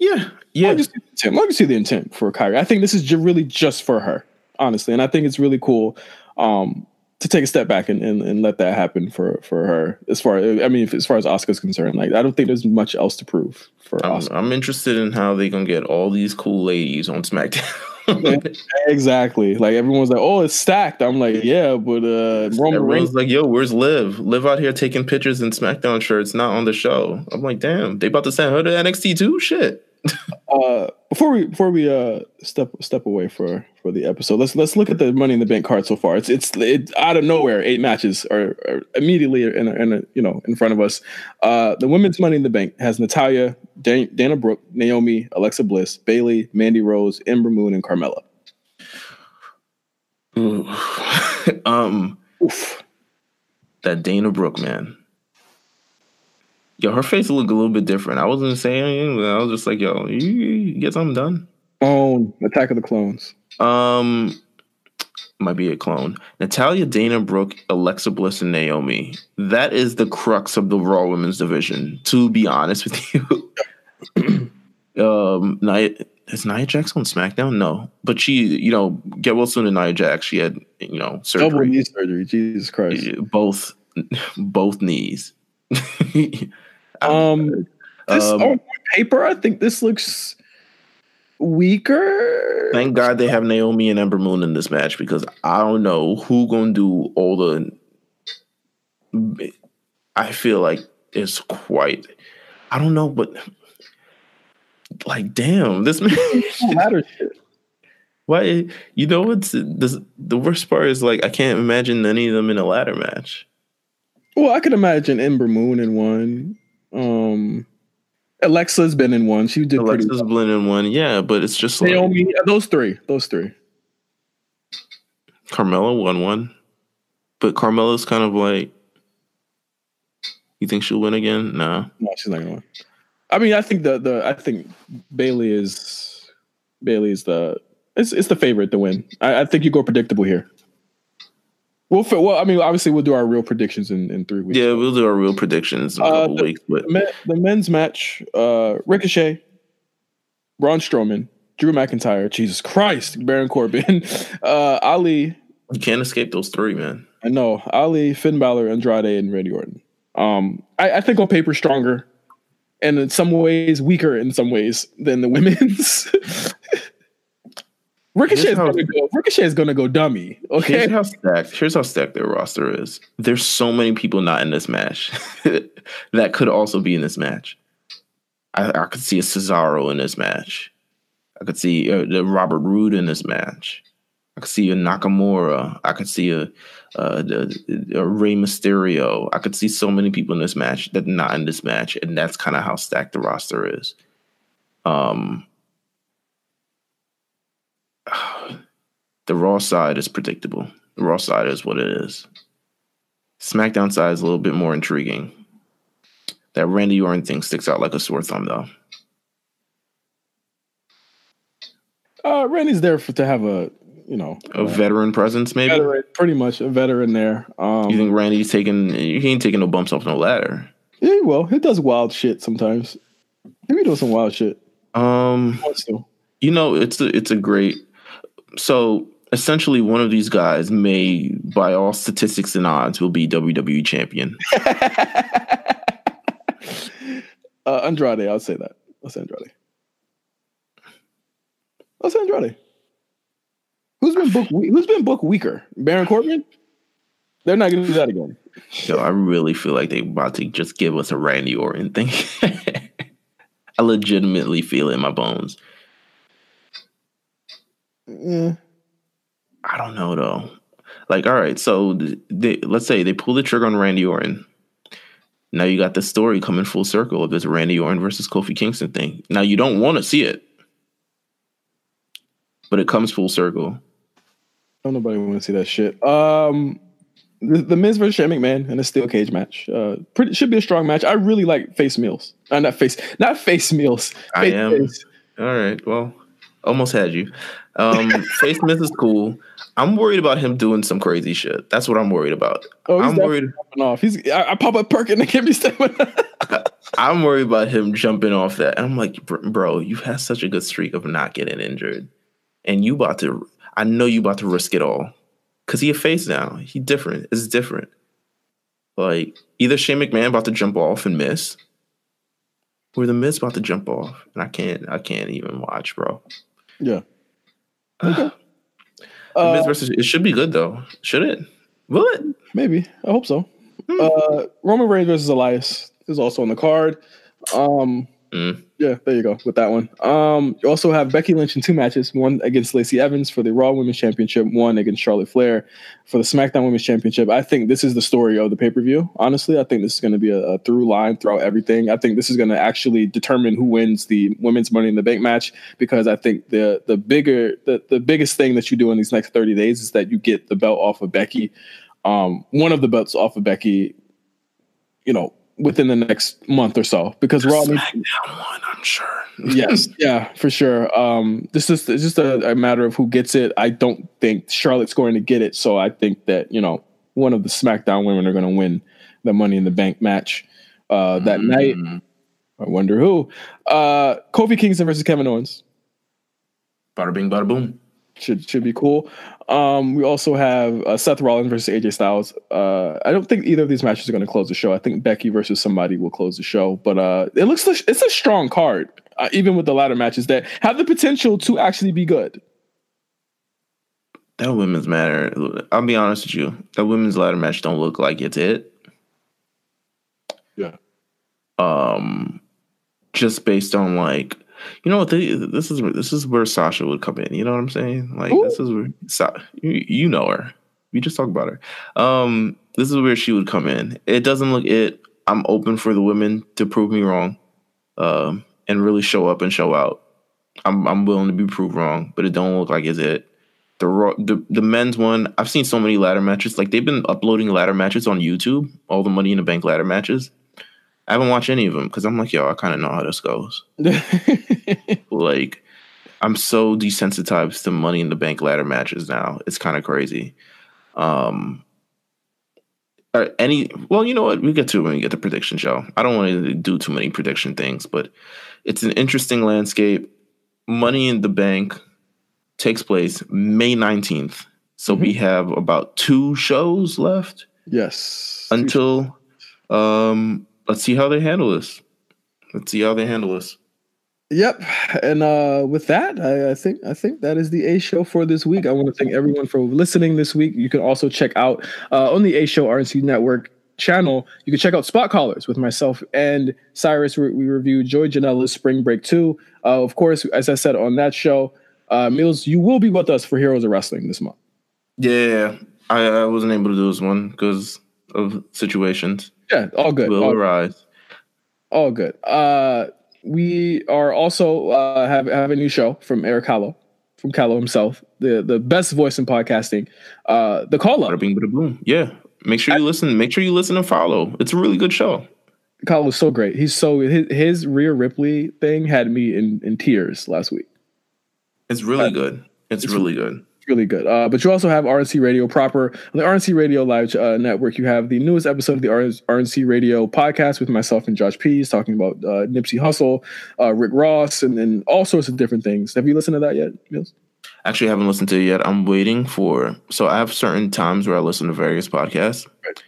Yeah. I can see the intent for Kairi. I think this is really just for her, honestly. And I think it's really cool. To take a step back and let that happen for her, as far as Asuka's concerned. Like, I don't think there's much else to prove for Asuka. I'm interested in how they're gonna get all these cool ladies on SmackDown. Exactly. Like, everyone's like, oh, it's stacked. I'm like, yeah, but Roman Reigns like, yo, where's Liv? Liv out here taking pictures in SmackDown shirts, not on the show. I'm like, damn, they about to send her to NXT too? Shit. Before we step away for the episode, let's look at the Money in the Bank card so far. It's out of nowhere. 8 matches are immediately in front of us. The women's Money in the Bank has Natalya, Dana Brooke, Naomi, Alexa Bliss, Bayley, Mandy Rose, Ember Moon, and Carmella. That Dana Brooke, man. Yo, her face looked a little bit different. I wasn't saying anything, but I was just like, yo, you get something done. Attack of the Clones. Might be a clone. Natalya, Dana Brooke, Alexa Bliss, and Naomi. That is the crux of the Raw Women's Division, to be honest with you. Is Nia Jax on SmackDown? No. But she, get well soon to Nia Jax. She had, surgery. Double knee surgery. Jesus Christ. Both knees. On paper, I think this looks weaker. Thank God they have Naomi and Ember Moon in this match, because I don't know who gonna do all the. I feel like it's quite. I don't know, but like, damn, this match. Why? It's the worst part is like I can't imagine any of them in a ladder match. Well, I could imagine Ember Moon in one. Alexa's been in one. She did. Alexa's been in one. Yeah, but it's just Naomi, like those three. Carmella won one, but Carmella's kind of like, you think she'll win again? No, she's not gonna win. I mean, I think I think Bayley is it's the favorite to win. I think you go predictable here. Well, I mean, obviously, we'll do our real predictions in 3 weeks. Yeah, we'll do our real predictions in a couple weeks. But the men's match, Ricochet, Braun Strowman, Drew McIntyre, Jesus Christ, Baron Corbin, Ali. You can't escape those three, man. I know. Ali, Finn Balor, Andrade, and Randy Orton. I think on paper stronger, and in some ways weaker in some ways than the women's. Ricochet is going to go dummy. Okay. Here's how stacked their roster is. There's so many people not in this match that could also be in this match. I could see a Cesaro in this match. I could see a Robert Roode in this match. I could see a Nakamura. I could see a Rey Mysterio. I could see so many people in this match that not in this match, and that's kind of how stacked the roster is. The Raw side is predictable. The Raw side is what it is. SmackDown side is a little bit more intriguing. That Randy Orton thing sticks out like a sore thumb, though. Randy's there to have a veteran presence, maybe. Pretty much a veteran there. You think Randy's taking? He ain't taking no bumps off no ladder. Yeah, he will. He does wild shit sometimes. Maybe does some wild shit. It's a great. So essentially, one of these guys may, by all statistics and odds, will be WWE champion. Andrade, I'll say that. I'll say Andrade. Who's been booked weaker? Baron Corbin? They're not going to do that again. Yo, I really feel like they're about to just give us a Randy Orton thing. I legitimately feel it in my bones. Yeah. I don't know, though. Like, all right, so let's say they pull the trigger on Randy Orton. Now you got the story coming full circle of this Randy Orton versus Kofi Kingston thing. Now you don't want to see it, but it comes full circle. Don't nobody want to see that shit. The Miz versus Shane McMahon in a steel cage match. Should be a strong match. I really like face Meelz. Not face Meelz. Face. All right. Well, almost had you. Face Meelz is cool. I'm worried about him doing some crazy shit. That's what I'm worried about. Oh, I'm worried. Off. I pop a perk and they can't be stepping. I'm worried about him jumping off that. And I'm like, bro, you've had such a good streak of not getting injured, and I know you about to risk it all. Cause he a face now. He different. It's different. Like either Shane McMahon about to jump off and miss, or the Miz about to jump off, and I can't even watch, bro. Yeah. Okay. Miz versus it should be good though. Should it? Will it? Maybe. I hope so. Roman Reigns versus Elias is also on the card. Yeah, there you go with that one. You also have Becky Lynch in two matches, one against Lacey Evans for the Raw Women's Championship, one against Charlotte Flair for the SmackDown Women's Championship. I think this is the story of the pay-per-view. Honestly, I think this is going to be a through line throughout everything. I think this is going to actually determine who wins the Women's Money in the Bank match, because I think the biggest thing that you do in these next 30 days is that you get the belt off of Becky, one of the belts off of Becky, you know, within the next month or so, because Raw SmackDown one, I'm sure. Yes, yeah, for sure. It's just a matter of who gets it. I don't think Charlotte's going to get it, so I think that, you know, one of the SmackDown women are going to win the Money in the Bank match that night. I wonder who. Kofi Kingston versus Kevin Owens. Bada bing, bada boom. Should be cool. We also have Seth Rollins versus AJ Styles. I don't think either of these matches are going to close the show. I think Becky versus somebody will close the show. But it looks like it's a strong card, even with the latter matches that have the potential to actually be good. That women's matter. I'll be honest with you. That women's ladder match don't look like it's it. Yeah. Just based on like. You know what? This is where Sasha would come in. You know what I'm saying? Like, ooh. This is where you know her. We just talk about her. This is where she would come in. It doesn't look it. I'm open for the women to prove me wrong, and really show up and show out. I'm willing to be proved wrong, but it don't look like it's it. The men's one. I've seen so many ladder matches. Like they've been uploading ladder matches on YouTube. All the Money in the Bank ladder matches. I haven't watched any of them because I'm like, yo, I kind of know how this goes. Like, I'm so desensitized to Money in the Bank ladder matches now. It's kind of crazy. Well, you know what? We get to it when we get the prediction show. I don't want to do too many prediction things, but it's an interesting landscape. Money in the Bank takes place May 19th. So we have about 2 shows left. Yes. Until... let's see how they handle this. Yep. And with that, I think that is the A Show for this week. I want to thank everyone for listening this week. You can also check out on the A Show RNC Network channel. You can check out Spot Callers with myself and Cyrus. We review Joey Janela's Spring Break 2. Of course, as I said on that show, Meelz, you will be with us for Heroes of Wrestling this month. Yeah, I wasn't able to do this one because of situations. Yeah, all good. Will arise. All good. We are also have a new show from Eric Callow, himself, the best voice in podcasting. The Call Up. Yeah, make sure you listen. Make sure you listen and follow. It's a really good show. Callow is so great. He's so his Rhea Ripley thing had me in tears last week. It's really good. It's really good. Really good. But you also have RNC Radio proper on the RNC Radio Live network. You have the newest episode of the RNC Radio podcast with myself and Josh Pease talking about Nipsey Hussle, Rick Ross, and all sorts of different things. Have you listened to that yet, Meelz? Actually, I haven't listened to it yet. I'm waiting for. So I have certain times where I listen to various podcasts. Right.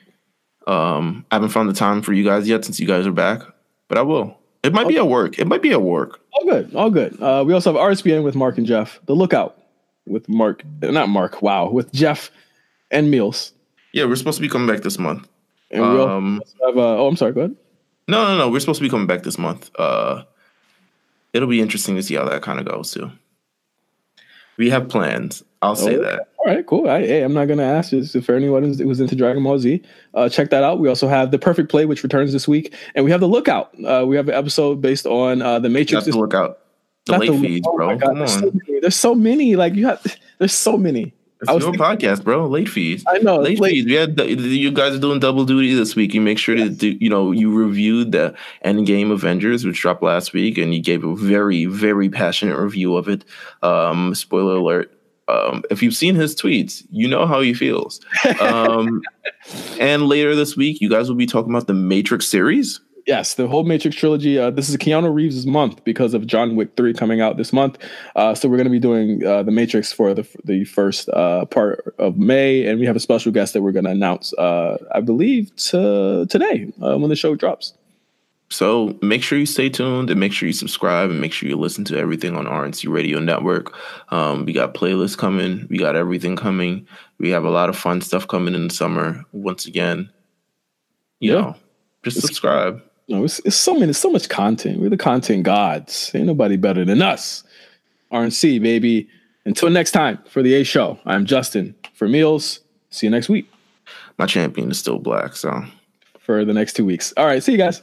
I haven't found the time for you guys yet since you guys are back, but I will. It might be at work. All good. We also have RSPN with Mark and Jeff. The Lookout. With Jeff and Meelz. Yeah, we're supposed to be coming back this month. And we'll have I'm sorry, go ahead. No, we're supposed to be coming back this month. It'll be interesting to see how that kind of goes too. We have plans. I'll say that. All right, cool. Hey, I'm not going to ask you for anyone who was into Dragon Ball Z. Check that out. We also have The Perfect Play, which returns this week. And we have The Lookout. We have an episode based on The Matrix. Not The Lookout. The late feeds, bro. Come on. There's so many. Like, you have, there's so many. It's your podcast, bro. Late fees. I know. Late fees. We had you guys are doing double duty this week. You make sure to do, you know, you reviewed the Endgame Avengers, which dropped last week, and you gave a very, very passionate review of it. Spoiler alert. If you've seen his tweets, you know how he feels. And later this week, you guys will be talking about the Matrix series. Yes, the whole Matrix trilogy. This is Keanu Reeves' month because of John Wick 3 coming out this month. So we're going to be doing The Matrix for the first part of May. And we have a special guest that we're going to announce, I believe, today when the show drops. So make sure you stay tuned and make sure you subscribe and make sure you listen to everything on RNC Radio Network. We got playlists coming. We got everything coming. We have a lot of fun stuff coming in the summer. Once again, you know, just subscribe. No, it's so much content. We're the content gods. Ain't nobody better than us. RNC, baby. Until next time for the A Show, I'm Justin for Meelz. See you next week. My champion is still black, so for the next 2 weeks. All right, see you guys.